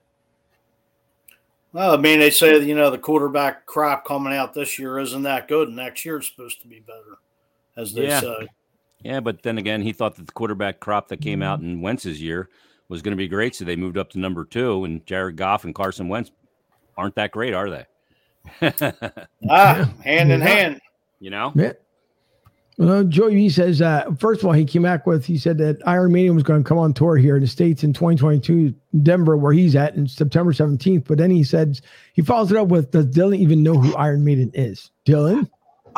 Well, I mean, they say, you know, the quarterback crop coming out this year isn't that good. Next year it's supposed to be better, as they say. Yeah, but then again, he thought that the quarterback crop that came out in Wentz's year was going to be great, so they moved up to number 2, and Jared Goff and Carson Wentz aren't that great, are they? Hand in hand. You know? Yeah. Well, Joey, he says, first of all, he came back with, he said that Iron Maiden was going to come on tour here in the States in 2022, Denver, where he's at, in September 17th. But then he said, he follows it up with, does Dylan even know who Iron Maiden is? Dylan?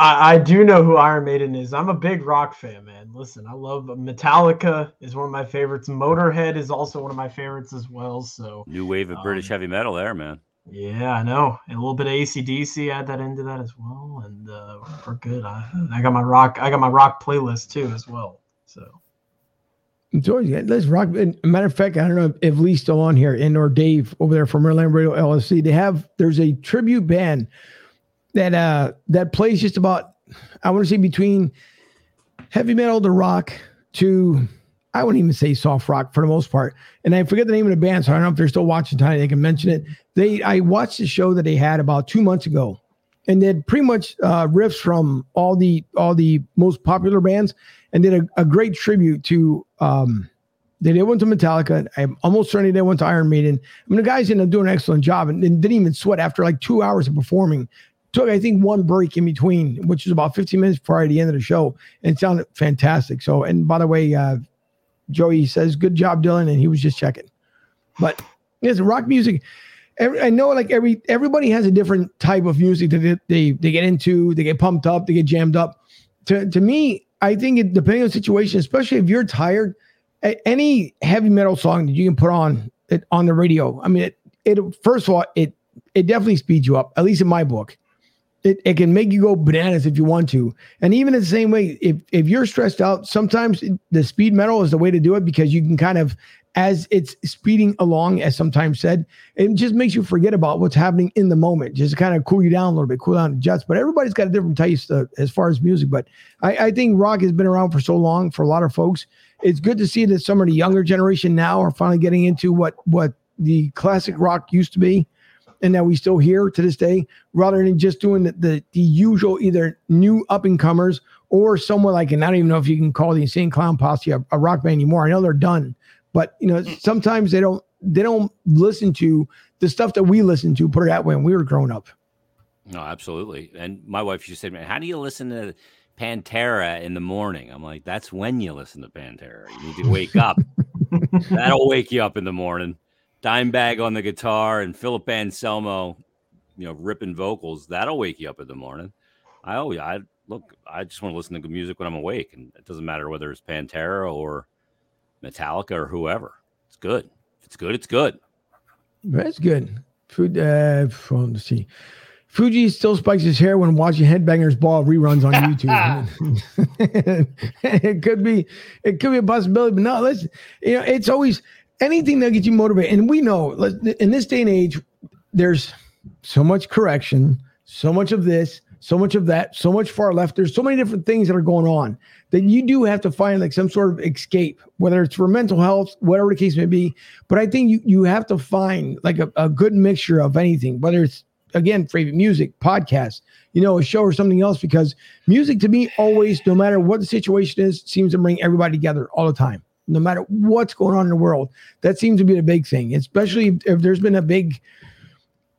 I do know who Iron Maiden is. I'm a big rock fan, man. Listen, I love Metallica is one of my favorites. Motorhead is also one of my favorites as well. So new wave of British heavy metal there, man. Yeah, I know. And a little bit of AC/DC, add that into that as well, and we're good. I got my rock. I got my rock playlist too as well. So, let's rock. Matter of fact, I don't know if Lee's still on here, and or Dave over there from Maryland Radio LSC. There's a tribute band that plays just about. I want to say between heavy metal to rock to. I wouldn't even say soft rock for the most part. And I forget the name of the band, so I don't know if they're still watching tonight. They can mention it. I watched the show that they had about 2 months ago, and they had pretty much riffs from all the most popular bands, and did a great tribute to they did one to Metallica. I'm almost certain they did one to Iron Maiden. I mean, the guys ended up doing an excellent job and didn't even sweat after like 2 hours of performing. Took, I think, one break in between, which was about 15 minutes prior to the end of the show, and it sounded fantastic. So, and by the way, Joey says, good job, Dylan, and he was just checking. But yes, rock music. I know, like everybody has a different type of music that they get into, they get pumped up, they get jammed up. To me, I think it depending on the situation, especially if you're tired, any heavy metal song that you can put on the radio. I mean, it first of all, it definitely speeds you up, at least in my book. It can make you go bananas if you want to. And even in the same way, if you're stressed out, sometimes the speed metal is the way to do it because you can kind of, as it's speeding along, as sometimes said, it just makes you forget about what's happening in the moment, just to kind of cool you down a little bit, cool down the jets. But everybody's got a different taste as far as music. But I think rock has been around for so long for a lot of folks. It's good to see that some of the younger generation now are finally getting into what the classic rock used to be. And that we still hear to this day, rather than just doing the usual either new up-and-comers or someone like, and I don't even know if you can call the Insane Clown Posse a rock band anymore. I know they're done, but you know sometimes they don't listen to the stuff that we listened to, put it that way, when we were growing up. No, absolutely. And my wife, she said, man, how do you listen to Pantera in the morning? I'm like, that's when you listen to Pantera. You need to wake up. That'll wake you up in the morning. Dimebag on the guitar and Philip Anselmo, you know, ripping vocals. That'll wake you up in the morning. I just want to listen to good music when I'm awake, and it doesn't matter whether it's Pantera or Metallica or whoever. It's good. If it's good, it's good. That's good. Let's see. Fuji still spikes his hair when watching Headbangers Ball reruns on YouTube. It could be a possibility, but no, listen, you know, it's always anything that gets you motivated. And we know in this day and age, there's so much correction, so much of this, so much of that, so much far left. There's so many different things that are going on that you do have to find like some sort of escape, whether it's for mental health, whatever the case may be. But I think you have to find like a good mixture of anything, whether it's, again, favorite music, podcast, you know, a show or something else, because music to me always, no matter what the situation is, seems to bring everybody together all the time, no matter what's going on in the world. That seems to be the big thing, especially if there's been a big,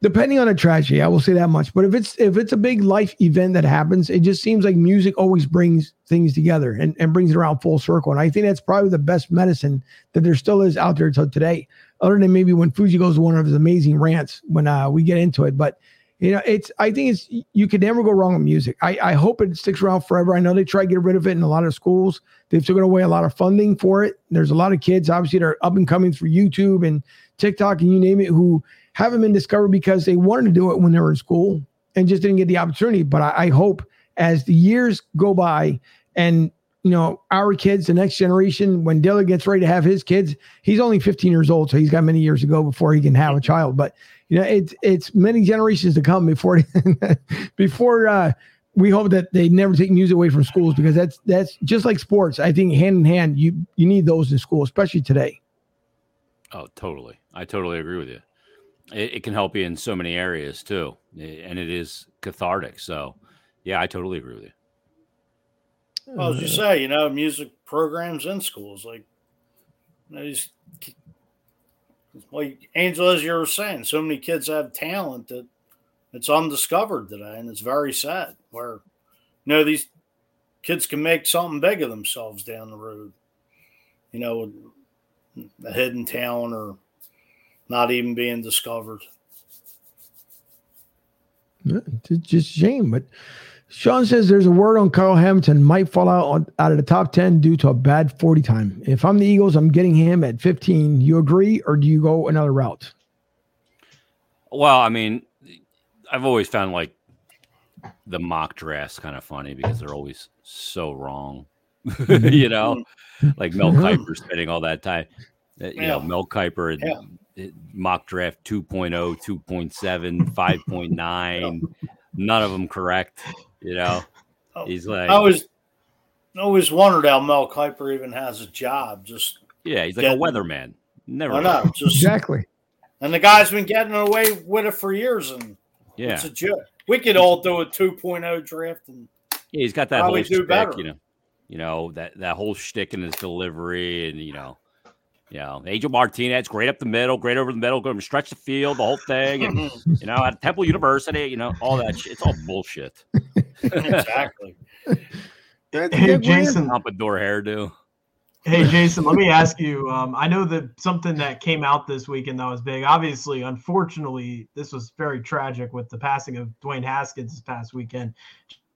depending on a tragedy, I will say that much, but if it's a big life event that happens, it just seems like music always brings things together and brings it around full circle. And I think that's probably the best medicine that there still is out there until today. Other than maybe when Fuji goes to one of his amazing rants when we get into it. But, you know, I think you can never go wrong with music. I hope it sticks around forever. I know they try to get rid of it in a lot of schools. They've taken away a lot of funding for it. There's a lot of kids, obviously, that are up and coming through YouTube and TikTok and you name it, who haven't been discovered because they wanted to do it when they were in school and just didn't get the opportunity. But I hope as the years go by and, you know, our kids, the next generation, when Dylan gets ready to have his kids, he's only 15 years old, so he's got many years to go before he can have a child. But, you know, it's many generations to come before we hope that they never take music away from schools, because that's just like sports. I think hand in hand, you need those in school, especially today. Oh, totally. I totally agree with you. It can help you in so many areas too, and it is cathartic. So, yeah, I totally agree with you. Well, as you say, you know, music programs in schools, like, you know, like Angela, as you were saying, so many kids have talent that it's undiscovered today, and it's very sad. Where, you know, these kids can make something big of themselves down the road, you know, a hidden talent or not even being discovered. It's just a shame, but. Sean says there's a word on Kyle Hamilton might fall out of the top 10 due to a bad 40 time. If I'm the Eagles, I'm getting him at 15. You agree, or do you go another route? Well, I mean, I've always found like the mock drafts kind of funny because they're always so wrong, you know, like Mel Kiper spending all that time, you know, Mel Kiper mock draft 2.0, 2.7, 5.9, none of them correct. You know, he's like, I always wondered how Mel Kiper even has a job. Just, yeah, he's like a weatherman. Never, I know, just, exactly. And the guy's been getting away with it for years, and yeah, it's a joke. We could all do a 2.0 draft, and yeah, he's got that whole shtick, you know that whole shtick in his delivery, and you know, Angel Martinez, great up the middle, great over the middle, going to stretch the field, the whole thing, and you know, at Temple University, you know, all that shit. It's all bullshit. Exactly. Hey, Jason, pompadour hairdo. Hey, Jason, let me ask you. I know that something that came out this weekend that was big. Obviously, unfortunately, this was very tragic with the passing of Dwayne Haskins this past weekend.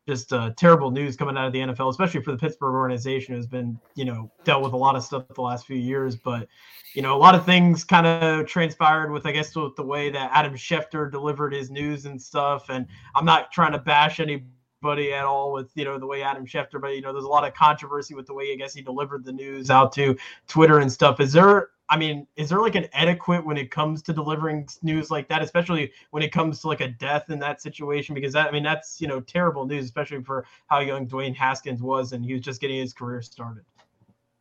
Just terrible news coming out of the NFL, especially for the Pittsburgh organization, who's been, you know, dealt with a lot of stuff the last few years. But, you know, a lot of things kind of transpired with, I guess, with the way that Adam Schefter delivered his news and stuff. And I'm not trying to bash anybody at all with, you know, the way Adam Schefter, but, you know, there's a lot of controversy with the way, I guess, he delivered the news out to Twitter and stuff. Is there like an etiquette when it comes to delivering news like that, especially when it comes to like a death in that situation? Because that's, you know, terrible news, especially for how young Dwayne Haskins was, and he was just getting his career started.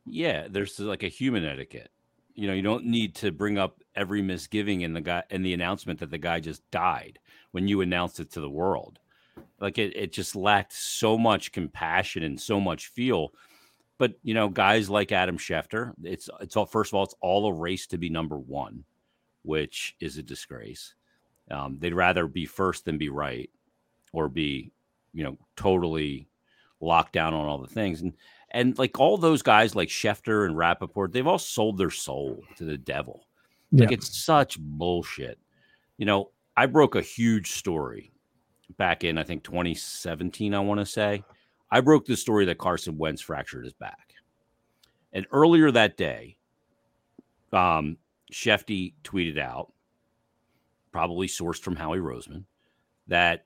Yeah. There's like a human etiquette, you know, you don't need to bring up every misgiving in the guy and the announcement that the guy just died when you announced it to the world. Like it just lacked so much compassion and so much feel. But, you know, guys like Adam Schefter, it's all, first of all, it's all a race to be number one, which is a disgrace. They'd rather be first than be right. or be, you know, totally locked down on all the things. And like all those guys like Schefter and Rappaport, they've all sold their soul to the devil. Like it's such bullshit. You know, I broke a huge story back in, I think 2017, I want to say. I broke the story that Carson Wentz fractured his back. And earlier that day, Shefty tweeted out, probably sourced from Howie Roseman, that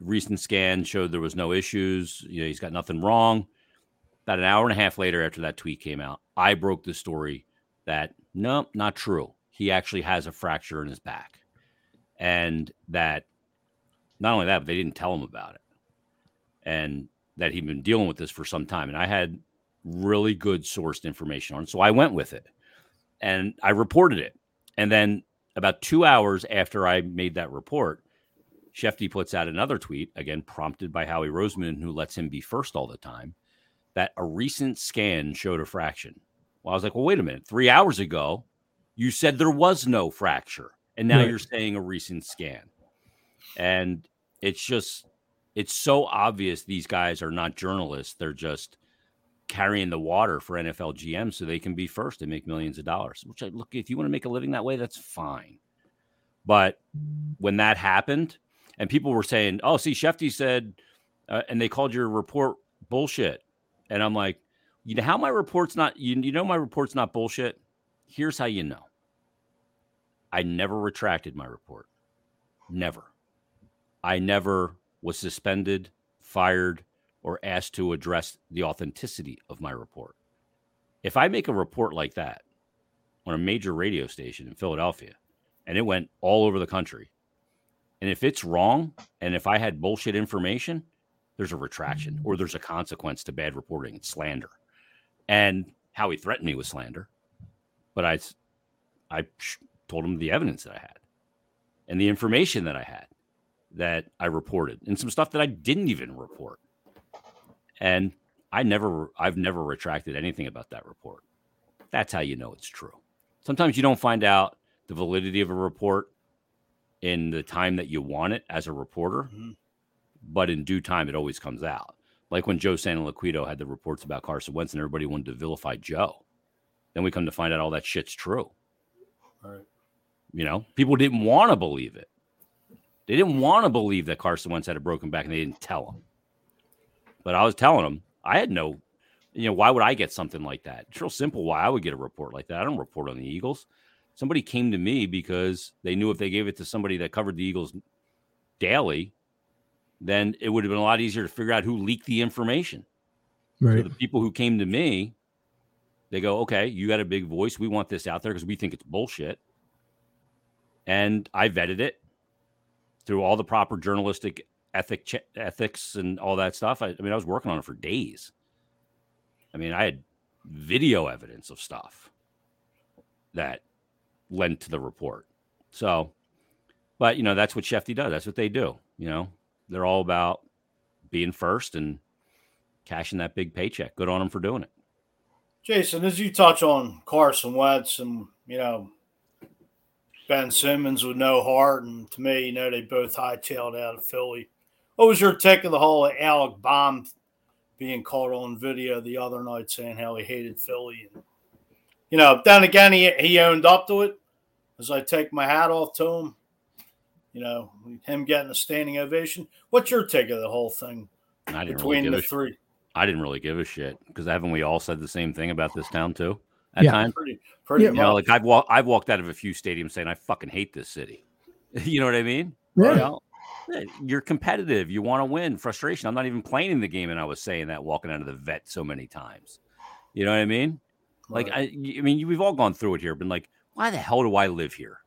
recent scan showed there was no issues. You know, he's got nothing wrong. About an hour and a half later after that tweet came out, I broke the story that, no, not true. He actually has a fracture in his back. And that not only that, but they didn't tell him about it. And that he'd been dealing with this for some time. And I had really good sourced information on it. So I went with it. And I reported it. And then about 2 hours after I made that report, Shefty puts out another tweet, again, prompted by Howie Roseman, who lets him be first all the time, that a recent scan showed a fraction. Well, I was like, well, wait a minute. 3 hours ago, you said there was no fracture. And now you're saying a recent scan. And it's just, it's so obvious these guys are not journalists. They're just carrying the water for NFL GMs so they can be first and make millions of dollars. Which, look, if you want to make a living that way, that's fine. But when that happened, and people were saying, oh, see, Shefty said, and they called your report bullshit. And I'm like, you know how my report's not, you know my report's not bullshit? Here's how you know. I never retracted my report. Never. I never was suspended, fired, or asked to address the authenticity of my report. If I make a report like that on a major radio station in Philadelphia, and it went all over the country, and if it's wrong, and if I had bullshit information, there's a retraction or there's a consequence to bad reporting. It's slander. And Howie threatened me with slander, but I told him the evidence that I had and the information that I had that I reported and some stuff that I didn't even report. And I've never retracted anything about that report. That's how you know it's true. Sometimes you don't find out the validity of a report in the time that you want it as a reporter, but in due time, it always comes out. Like when Joe Sanalaquito had the reports about Carson Wentz and everybody wanted to vilify Joe. Then we come to find out all that shit's true. All right. You know, people didn't want to believe it. They didn't want to believe that Carson Wentz had a broken back and they didn't tell him. But I was telling him, I had no, you know, why would I get something like that? It's real simple why I would get a report like that. I don't report on the Eagles. Somebody came to me because they knew if they gave it to somebody that covered the Eagles daily, then it would have been a lot easier to figure out who leaked the information. Right. So the people who came to me, they go, okay, you got a big voice. We want this out there because we think it's bullshit. And I vetted it through all the proper journalistic ethics and all that stuff. I mean, I was working on it for days. I mean, I had video evidence of stuff that lent to the report. So, but, you know, that's what Shefty does. That's what they do, you know. They're all about being first and cashing that big paycheck. Good on them for doing it. Jason, as you touch on Carson Wentz and, you know, Ben Simmons with no heart, and to me, you know, they both hightailed out of Philly. What was your take of the whole Alec Baum being caught on video the other night saying how he hated Philly? And, you know, then again, he owned up to it. As I take my hat off to him, you know, him getting a standing ovation. What's your take of the whole thing between the three? I didn't really give a shit because haven't we all said the same thing about this town too? At times, pretty. You know, like I've walked out of a few stadiums saying I fucking hate this city. You know what I mean? Right. You're competitive. You want to win. Frustration. I'm not even playing in the game, and I was saying that walking out of the vet so many times. You know what I mean? Right. Like I mean, we've all gone through it here. Been like, why the hell do I live here?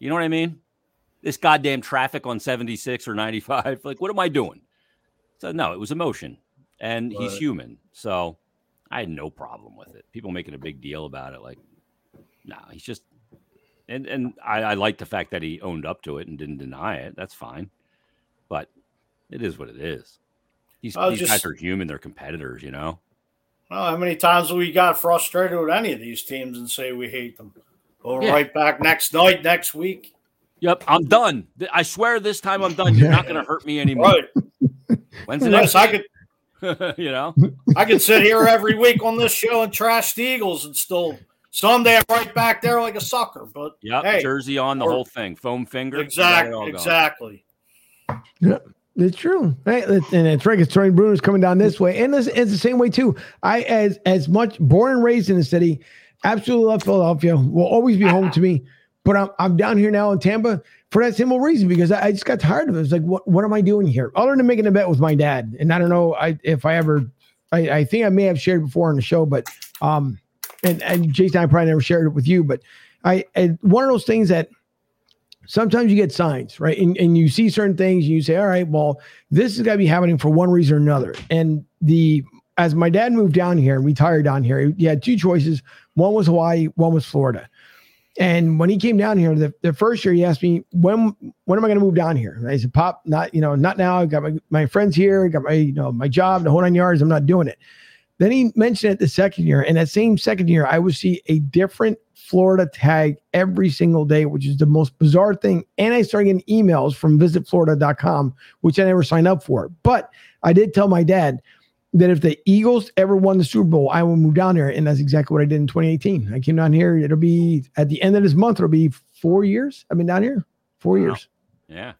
You know what I mean? This goddamn traffic on 76 or 95. Like, what am I doing? So, no, it was emotion. And he's human. So I had no problem with it. People making a big deal about it. Like, no, he's just – and I like the fact that he owned up to it and didn't deny it. That's fine. But it is what it is. These guys are human. They're competitors, you know. Well, how many times have we got frustrated with any of these teams and say we hate them? Right back next night, next week. Yep, I'm done. I swear this time I'm done. You're not going to hurt me anymore. Right. When's the next time? You know, I could sit here every week on this show and trash the Eagles and still someday I'm right back there like a sucker. But yeah, hey, jersey on the whole thing, foam finger. Exactly, exactly. Yeah, it's true. Hey, and it's right. It's Tony Bruno's coming down this way, and it's the same way too. I as much born and raised in the city, absolutely love Philadelphia. Will always be home to me. But I'm down here now in Tampa for that simple reason, because I just got tired of it. It's like, what am I doing here? Other than making a bet with my dad. And I don't know if I ever, I think I may have shared before on the show, but and Jason, I probably never shared it with you, but I one of those things that sometimes you get signs, right? And you see certain things and you say, all right, well, this is going to be happening for one reason or another. And as my dad moved down here and retired down here, he had two choices. One was Hawaii, one was Florida. And when he came down here, the first year, he asked me, when am I going to move down here? And I said, Pop, not now. I've got my friends here. I got my job, the whole nine yards. I'm not doing it. Then he mentioned it the second year. And that same second year, I would see a different Florida tag every single day, which is the most bizarre thing. And I started getting emails from visitflorida.com, which I never signed up for. But I did tell my dad that if the Eagles ever won the Super Bowl, I will move down there. And that's exactly what I did in 2018. I came down here. It'll be at the end of this month. It'll be 4 years. I've been down here 4 years. Yeah.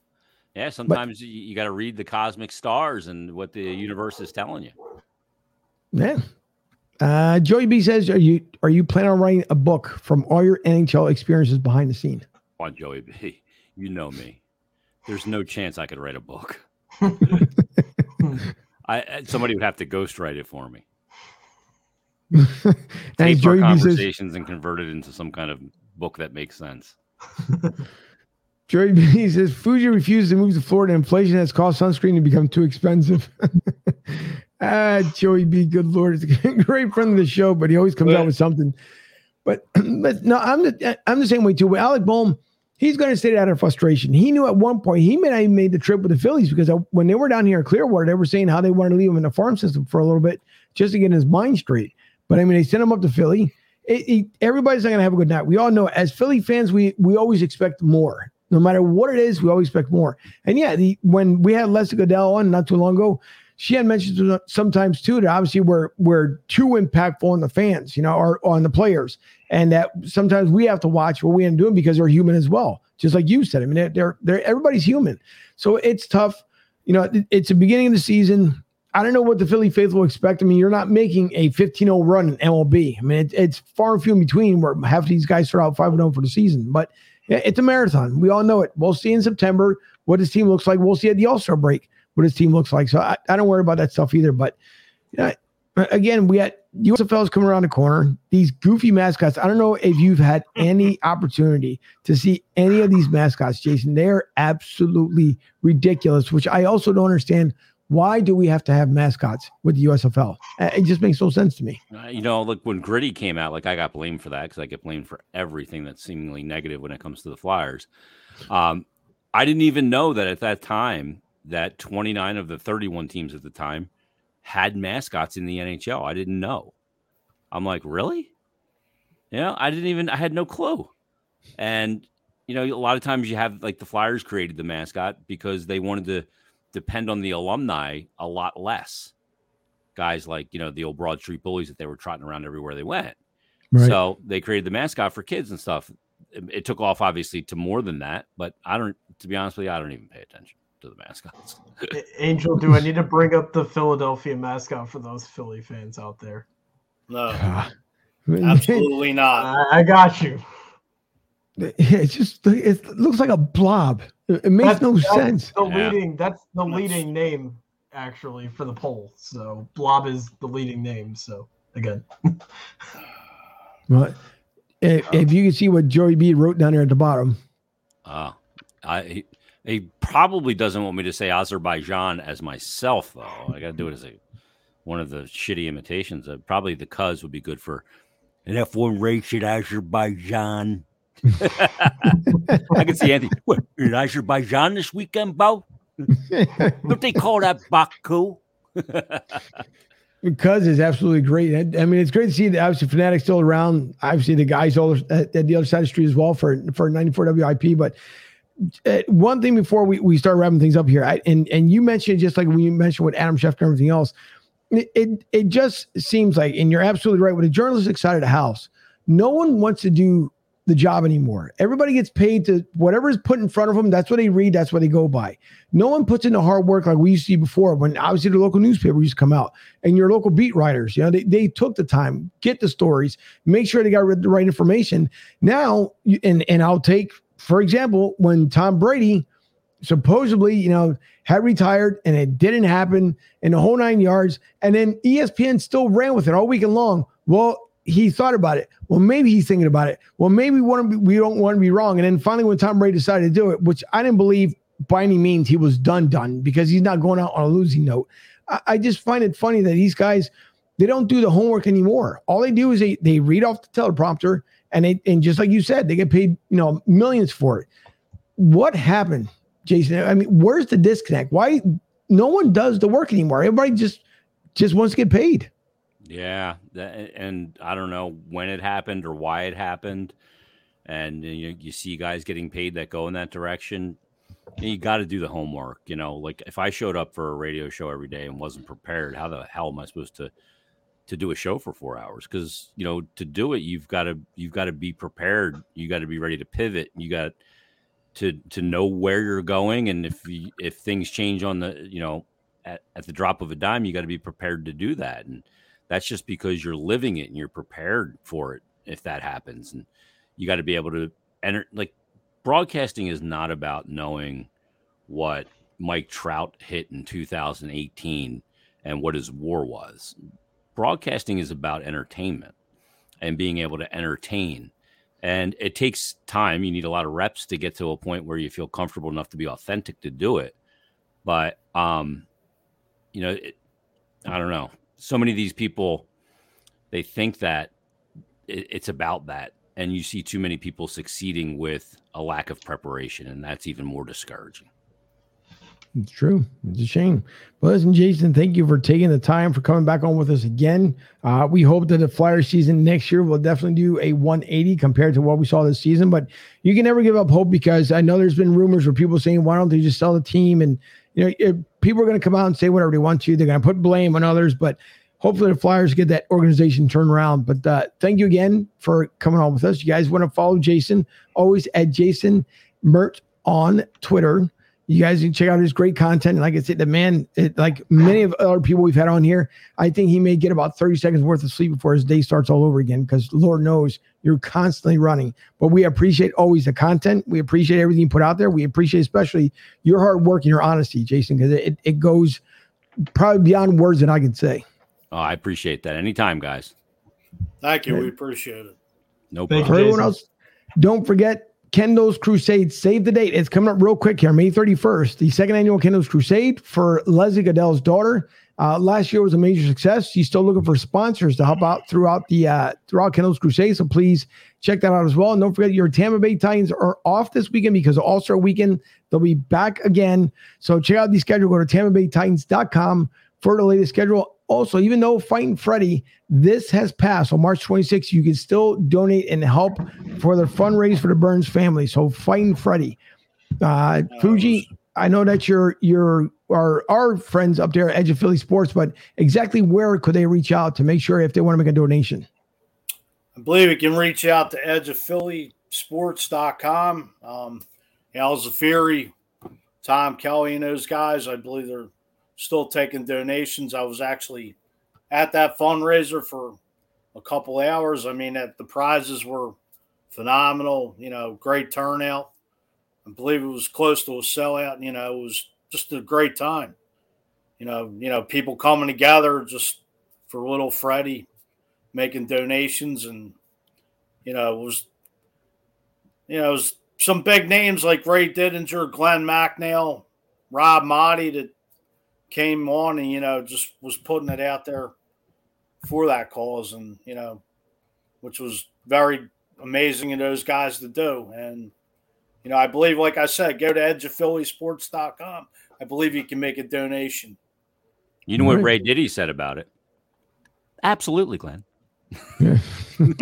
Yeah. Sometimes you got to read the cosmic stars and what the universe is telling you. Yeah. Joey B says, are you planning on writing a book from all your NHL experiences behind the scene? Oh, Joey B, you know me. There's no chance I could write a book. Somebody would have to ghostwrite it for me. Take our conversations and convert it into some kind of book that makes sense. Jerry B says, Fuji refuses to move to Florida. Inflation has caused sunscreen to become too expensive. Joey B, good Lord. It's a great friend of the show, but he always comes out with something. But no, I'm the same way too. Alec Boehm, he's going to stay out of frustration. He knew at one point he may not even made the trip with the Phillies, because when they were down here in Clearwater, they were saying how they wanted to leave him in the farm system for a little bit just to get his mind straight. But I mean, they sent him up to Philly. Everybody's not going to have a good night. We all know as Philly fans, we always expect more. No matter what it is, we always expect more. And yeah, when we had Leslie Goodell on not too long ago, she had mentioned sometimes too that obviously we're too impactful on the fans, or on the players, and that sometimes we have to watch what we end up doing because they're human as well. Just like you said, I mean, they're everybody's human, so it's tough. It's the beginning of the season. I don't know what the Philly faithful expect. I mean, you're not making a 15-0 run in MLB. I mean, it's far and few in between where half of these guys start out 5-0 for the season, but it's a marathon. We all know it. We'll see in September what this team looks like. We'll see at the All-Star break what his team looks like. So I don't worry about that stuff either. But again, we had USFL's coming around the corner. These goofy mascots. I don't know if you've had any opportunity to see any of these mascots, Jason. They are absolutely ridiculous, which I also don't understand. Why do we have to have mascots with the USFL? It just makes no sense to me. Look, when Gritty came out, I got blamed for that because I get blamed for everything that's seemingly negative when it comes to the Flyers. I didn't even know that at that time that 29 of the 31 teams at the time had mascots in the NHL. I didn't know. I'm like, really? I had no clue. And, a lot of times you have the Flyers created the mascot because they wanted to depend on the alumni a lot less. Guys like, the old Broad Street Bullies that they were trotting around everywhere they went. Right. So they created the mascot for kids and stuff. It took off obviously to more than that, but to be honest with you, I don't even pay attention to the mascots. Angel, do I need to bring up the Philadelphia mascot for those Philly fans out there? No, absolutely not. I got you. It looks like a blob. It makes sense. That's the leading name actually for the poll. So blob is the leading name. So again, well, if you can see what Joey B wrote down here at the bottom. He probably doesn't want me to say Azerbaijan as myself, though. I got to do it as one of the shitty imitations. Probably the cuz would be good for an F1 race in Azerbaijan. I can see Anthony. What, in Azerbaijan this weekend, Bo? Don't they call that Baku? Because it's absolutely great. I mean, it's great to see the obviously Fanatics still around. Obviously, the guys all at the other side of the street as well for 94 WIP, but one thing before we start wrapping things up here, and you mentioned, just like when you mentioned with Adam Schefter and everything else, it just seems like, and you're absolutely right, when a journalist is excited to house, no one wants to do the job anymore. Everybody gets paid to whatever is put in front of them. That's what they read. That's what they go by. No one puts in the hard work like we used to see before, when obviously the local newspaper used to come out and your local beat writers, you know, they took the time, get the stories, make sure they got the right information. Now, and I'll take, for example, when Tom Brady supposedly, you know, had retired and it didn't happen in the whole 9 yards. And then ESPN still ran with it all weekend long. Well, he thought about it. Well, maybe he's thinking about it. Well, maybe we don't want to be wrong. And then finally, when Tom Brady decided to do it, which I didn't believe by any means he was done, because he's not going out on a losing note. I just find it funny that these guys, they don't do the homework anymore. All they do is they read off the teleprompter, and just like you said, they get paid, you know, millions for it. What happened, Jason? I mean, where's the disconnect? Why no one does the work anymore? Everybody just wants to get paid. Yeah, and I don't know when it happened or why it happened, and you see guys getting paid that go in that direction. And you got to do the homework, you know. Like, if I showed up for a radio show every day and wasn't prepared, how the hell am I supposed to do a show for 4 hours? Because, you know, to do it, you've got to be prepared. You got to be ready to pivot. You got to know where you're going, and if things change on the, you know, at the drop of a dime, you got to be prepared to do that. And that's just because you're living it and you're prepared for it if that happens. And you got to be able to enter. Like, broadcasting is not about knowing what Mike Trout hit in 2018 and what his WAR was. Broadcasting is about entertainment and being able to entertain. And it takes time. You need a lot of reps to get to a point where you feel comfortable enough to be authentic to do it. But, you know, I don't know. So many of these people, they think that it's about that. And you see too many people succeeding with a lack of preparation. And that's even more discouraging. It's true. It's a shame. But listen, Jason, thank you for taking the time, for coming back on with us again. We hope that the Flyers season next year will definitely do a 180 compared to what we saw this season. But you can never give up hope, because I know there's been rumors where people saying, why don't they just sell the team? And, you know, people are going to come out and say whatever they want to. They're going to put blame on others, but hopefully the Flyers get that organization turned around. But thank you again for coming on with us. You guys want to follow Jason, always at Jason Mert on Twitter. You guys can check out his great content. And like I said, the man, like many of other people we've had on here, I think he may get about 30 seconds worth of sleep before his day starts all over again, because Lord knows you're constantly running. But we appreciate always the content. We appreciate everything you put out there. We appreciate especially your hard work and your honesty, Jason, because it goes probably beyond words that I can say. Oh, I appreciate that. Anytime, guys. Thank you. We appreciate it. No problem. For everyone else, don't forget, Kendall's Crusade, save the date. It's coming up real quick here, May 31st, the second annual Kendall's Crusade for Leslie Goodell's daughter. Last year was a major success. She's still looking for sponsors to help out throughout Kendall's Crusade, so please check that out as well. And don't forget, your Tampa Bay Titans are off this weekend because of All-Star Weekend. They'll be back again, so check out the schedule. Go to TampaBayTitans.com for the latest schedule. Also, even though Fighting Freddy, this has passed on March 26th, you can still donate and help for the fundraise for the Burns family. So Fighting Freddy, Fuji, I know that our friends up there at Edge of Philly Sports, but exactly where could they reach out to make sure if they want to make a donation? I believe you can reach out to edgeofphillysports.com. Al Zafiri, Tom Kelly, and those guys, I believe they're still taking donations. I was actually at that fundraiser for a couple hours. I mean, the prizes were phenomenal, you know, great turnout. I believe it was close to a sellout. You know, it was just a great time. You know, people coming together just for little Freddie, making donations. And, it was some big names like Ray Didinger, Glenn McNeil, Rob Motti that came on and, you know, just was putting it out there for that cause, and, you know, which was very amazing of those guys to do. And, you know, I believe, like I said, go to edgeofphillysports.com. I believe you can make a donation. You know what Ray Diddy said about it? Absolutely, Glenn. Don't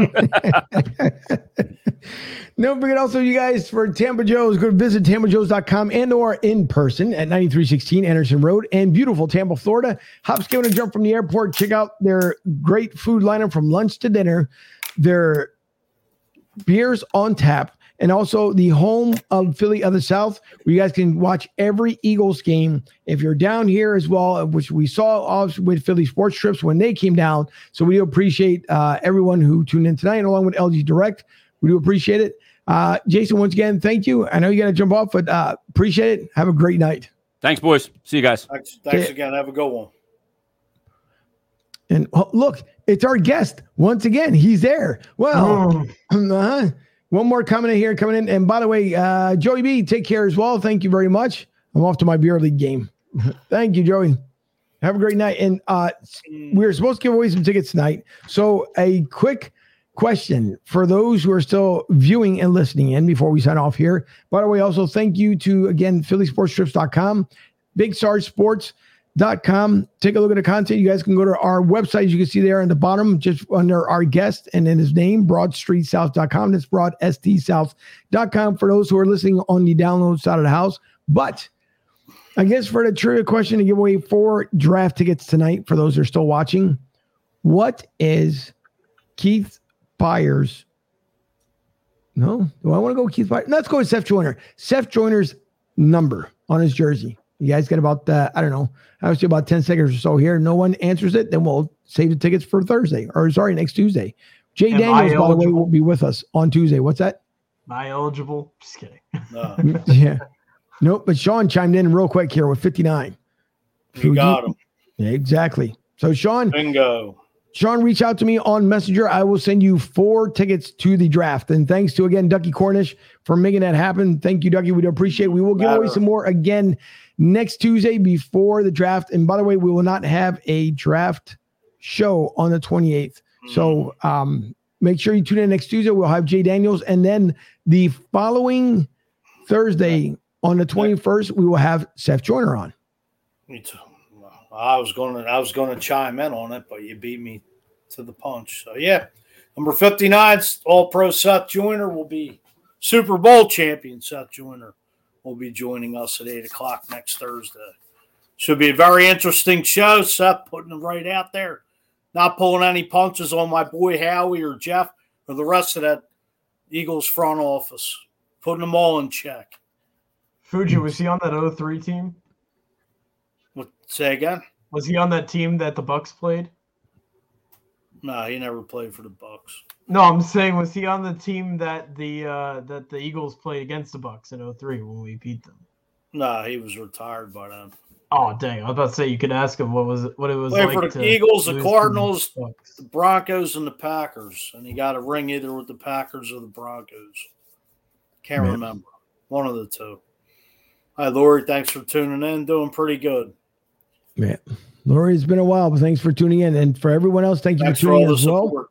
forget also, you guys, for Tampa Joe's, go visit tampajoes.com and or in person at 9316 Anderson Road in beautiful Tampa, Florida. Hop, skip, and a jump from the airport. Check out their great food lineup from lunch to dinner, their beers on tap, and also the home of Philly of the South, where you guys can watch every Eagles game. If you're down here as well, which we saw off with Philly Sports Trips when they came down. So we do appreciate everyone who tuned in tonight, along with LG Direct. We do appreciate it. Jason, once again, thank you. I know you got to jump off, but appreciate it. Have a great night. Thanks, boys. See you guys. Thanks again. Have a good one. And look, it's our guest. Once again, he's there. Well, one more comment here coming in. And by the way, Joey B, take care as well. Thank you very much. I'm off to my beer league game. Thank you, Joey. Have a great night. And we're supposed to give away some tickets tonight. So a quick question for those who are still viewing and listening in before we sign off here. By the way, also thank you to, again, phillysportstrips.com, bigstarsports.com. Take a look at the content. You guys can go to our website. As you can see there on the bottom, just under our guest and in his name, broadstreetsouth.com. That's broadstsouth.com for those who are listening on the download side of the house. But I guess for the trivia question to give away 4 draft tickets tonight for those who are still watching, what is Keith Byers? No, do I want to go with Keith Byers? Let's go with Seth Joyner. Seth Joyner's number on his jersey. You guys got about, I don't know, I would say about 10 seconds or so here. No one answers it. Then we'll save the tickets for next Tuesday. Jay Daniels, by the way, will be with us on Tuesday. What's that? Am I eligible? Just kidding. Yeah. Nope. But Sean chimed in real quick here with 59. You got him. Yeah, exactly. So Sean. Bingo. Sean, reach out to me on Messenger. I will send you 4 tickets to the draft. And thanks to, again, Ducky Cornish for making that happen. Thank you, Ducky. We do appreciate it. We will give away some more again next Tuesday before the draft. And by the way, we will not have a draft show on the 28th. So make sure you tune in next Tuesday. We'll have Jay Daniels. And then the following Thursday on the 21st, we will have Seth Joyner on. Me too. I was gonna chime in on it, but you beat me to the punch. So yeah, number 59, All-Pro Seth Joyner will be Super Bowl champion. Seth Joyner will be joining us at 8:00 next Thursday. Should be a very interesting show. Seth putting it right out there, not pulling any punches on my boy Howie or Jeff or the rest of that Eagles front office, putting them all in check. Fuji, was he on that 03 team? Say again? Was he on that team that the Bucks played? No, he never played for the Bucks. No, I'm saying, was he on the team that the Eagles played against the Bucks in 03 when we beat them? No, he was retired by then. Oh, dang. I was about to say, you could ask him what it was played like for the Eagles, the Cardinals, the Broncos, and the Packers. And he got a ring either with the Packers or the Broncos. Can't remember. One of the two. Hi, Lori. Thanks for tuning in. Doing pretty good. Man, Lori, it's been a while, but thanks for tuning in. And for everyone else, thanks for tuning in as well. Support.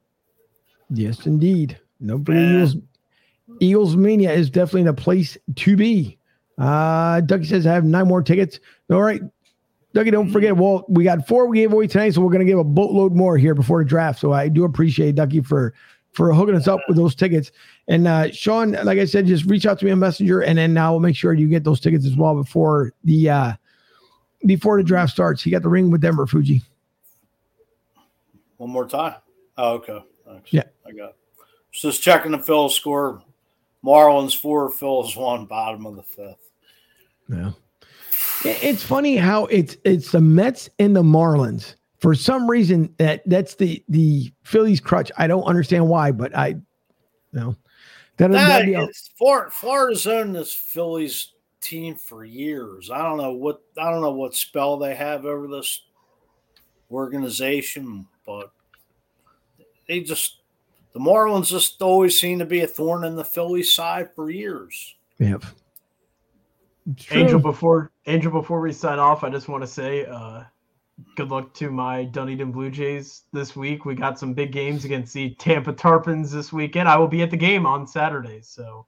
Yes, indeed. Eagles Mania is definitely the place to be. Ducky says, I have 9 more tickets. All right. Ducky, don't forget. Well, we got 4 we gave away tonight, so we're going to give a boatload more here before the draft. So I do appreciate Ducky for hooking us up with those tickets. And Sean, like I said, just reach out to me on Messenger, and then I will make sure you get those tickets as well before the draft starts. He got the ring with Denver, Fuji. One more time. Oh, okay. Thanks. Yeah. I got it. Just checking the Phil's score. Marlins 4, Phil's 1, bottom of the 5th. Yeah. It's funny how it's the Mets and the Marlins. For some reason, that's the Phillies crutch. I don't understand why, but Florida's owned this Phillies team for years. I don't know what spell they have over this organization, but the Marlins just always seem to be a thorn in the Phillies side for years. Yep. Angel, before we sign off, I just want to say good luck to my Dunedin Blue Jays this week. We got some big games against the Tampa Tarpons this weekend. I will be at the game on Saturday, so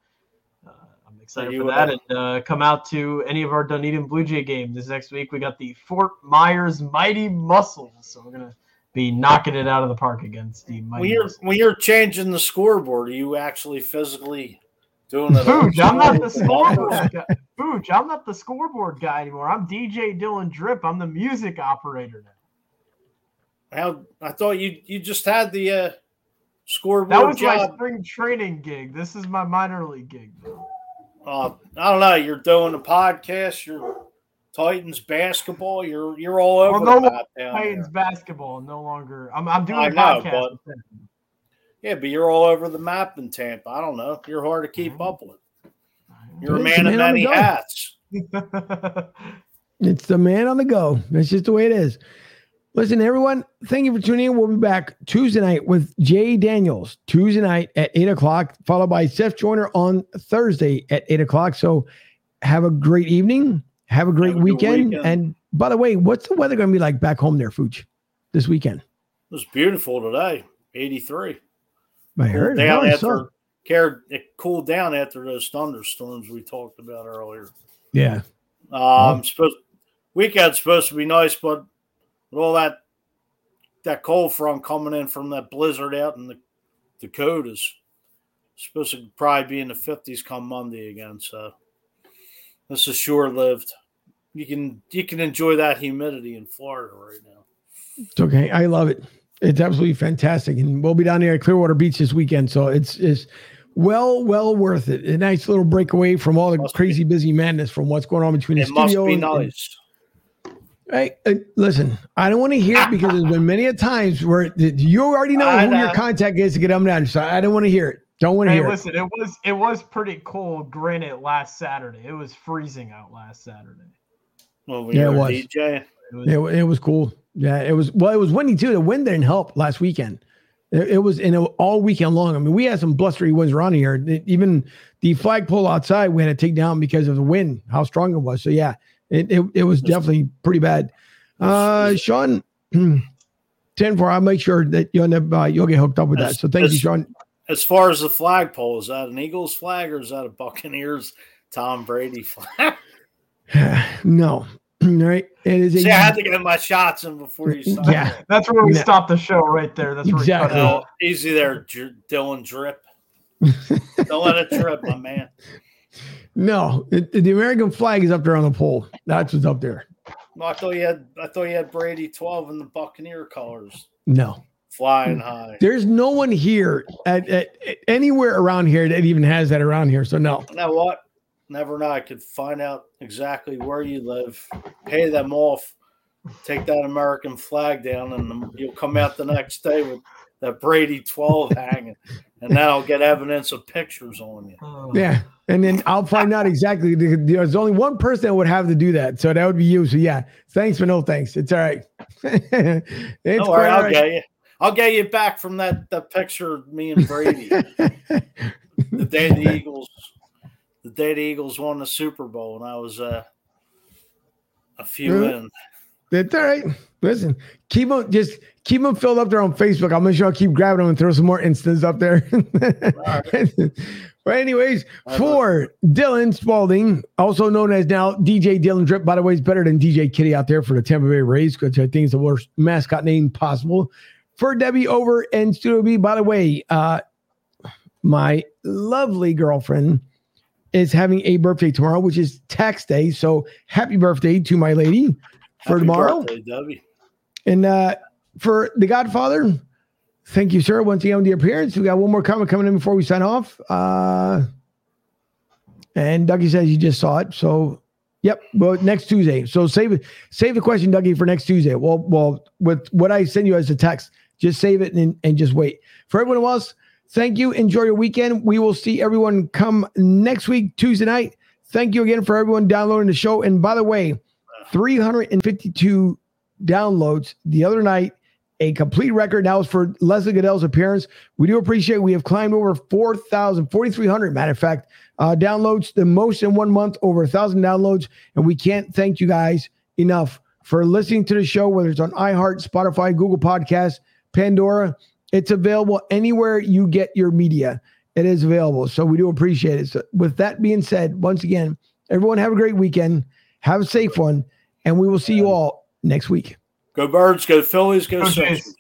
excited for that, and come out to any of our Dunedin Blue Jay games this next week. We got the Fort Myers Mighty Muscles, so we're gonna be knocking it out of the park against the Mighty. When you're changing the scoreboard, are you actually physically doing it? I'm not the scoreboard guy anymore. I'm DJ Dylan Drip. I'm the music operator now. I thought you just had the scoreboard. That was my spring training gig. This is my minor league gig. I don't know. You're doing a podcast. You're Titans basketball. You're all over. Well, no about Titans there. Basketball. No longer. I'm doing. I know, podcast. But yeah, but you're all over the map in Tampa. I don't know. You're hard to keep up with. You're a man of many hats. It's the man on the go. That's just the way it is. Listen, everyone, thank you for tuning in. We'll be back Tuesday night with Jay Daniels, Tuesday night at 8 o'clock, followed by Seth Joyner on Thursday at 8 o'clock. So have a great evening. Have a great weekend. And by the way, what's the weather going to be like back home there, Fooch, this weekend? It was beautiful today, 83. I heard it cooled down after those thunderstorms we talked about earlier. Yeah. Weekend's supposed to be nice, but with all that cold front coming in from that blizzard out in the Dakotas, it's supposed to probably be in the 50s come Monday again. So this is short-lived. You can enjoy that humidity in Florida right now. It's okay. I love it. It's absolutely fantastic. And we'll be down there at Clearwater Beach this weekend. So it's well worth it. A nice little break away from all the crazy busy madness from what's going on between the studio. It must be nice. Right. Listen, I don't want to hear it because there's been many a times where you already know who your contact is to get them down. So I don't want to hear it. Don't want to hear it. Listen, it was pretty cold. Granted, last Saturday it was freezing out last Saturday. Well, we were DJing. It was cool. Yeah, it was windy too. The wind didn't help last weekend. It was all weekend long. I mean, we had some blustery winds around here. Even the flagpole outside we had to take down because of the wind, how strong it was. So yeah. It was definitely pretty bad. Sean, 10-4, I'll make sure that you'll get hooked up with that. So thank you, Sean. As far as the flagpole, is that an Eagles flag or is that a Buccaneers Tom Brady flag? No. Right? It is I had to get my shots in before you stopped. Yeah, that's where we stopped the show right there. That's exactly. Where easy there, Dylan Drip. Don't let it drip, my man. No, the American flag is up there on the pole. That's what's up there. No, I thought you had Brady 12 in the Buccaneer colors. No, flying high. There's no one here at anywhere around here that even has that around here. So no. You know what? Never know. I could find out exactly where you live. Pay them off. Take that American flag down, and you'll come out the next day with that Brady 12 hanging, and that'll get evidence of pictures on you. Yeah. And then I'll find out exactly. There's only one person that would have to do that. So that would be you. So, yeah. Thanks, but no thanks. It's all right. Don't worry, I'll get you. I'll get you back from that picture of me and Brady. The day the Eagles won the Super Bowl, and I was a few in. That's all right. Listen, keep them filled up there on Facebook. I'll make sure I'll keep grabbing them and throw some more instants up there. But anyways, for Dylan Spalding, also known as now DJ Dylan Drip, by the way, is better than DJ Kitty out there for the Tampa Bay Rays, which I think is the worst mascot name possible. For Debbie over in Studio B, by the way, my lovely girlfriend is having a birthday tomorrow, which is tax day. So happy birthday to my lady for tomorrow. Happy birthday, Debbie. And for the Godfather, thank you, sir. Once again, on the appearance, we got one more comment coming in before we sign off. And Dougie says you just saw it. So, yep. Well, next Tuesday. So save the question, Dougie, for next Tuesday. Well, with what I send you as a text, just save it and just wait. For everyone else, thank you. Enjoy your weekend. We will see everyone come next week, Tuesday night. Thank you again for everyone downloading the show. And by the way, 352 downloads the other night. A complete record. That was for Leslie Goodell's appearance. We do appreciate we have climbed over 4,000, 4,300, matter of fact, downloads, the most in 1 month, over 1,000 downloads. And we can't thank you guys enough for listening to the show, whether it's on iHeart, Spotify, Google Podcasts, Pandora. It's available anywhere you get your media. It is available. So we do appreciate it. So with that being said, once again, everyone have a great weekend. Have a safe one. And we will see you all next week. Go Birds, go Phillies, go Sixers.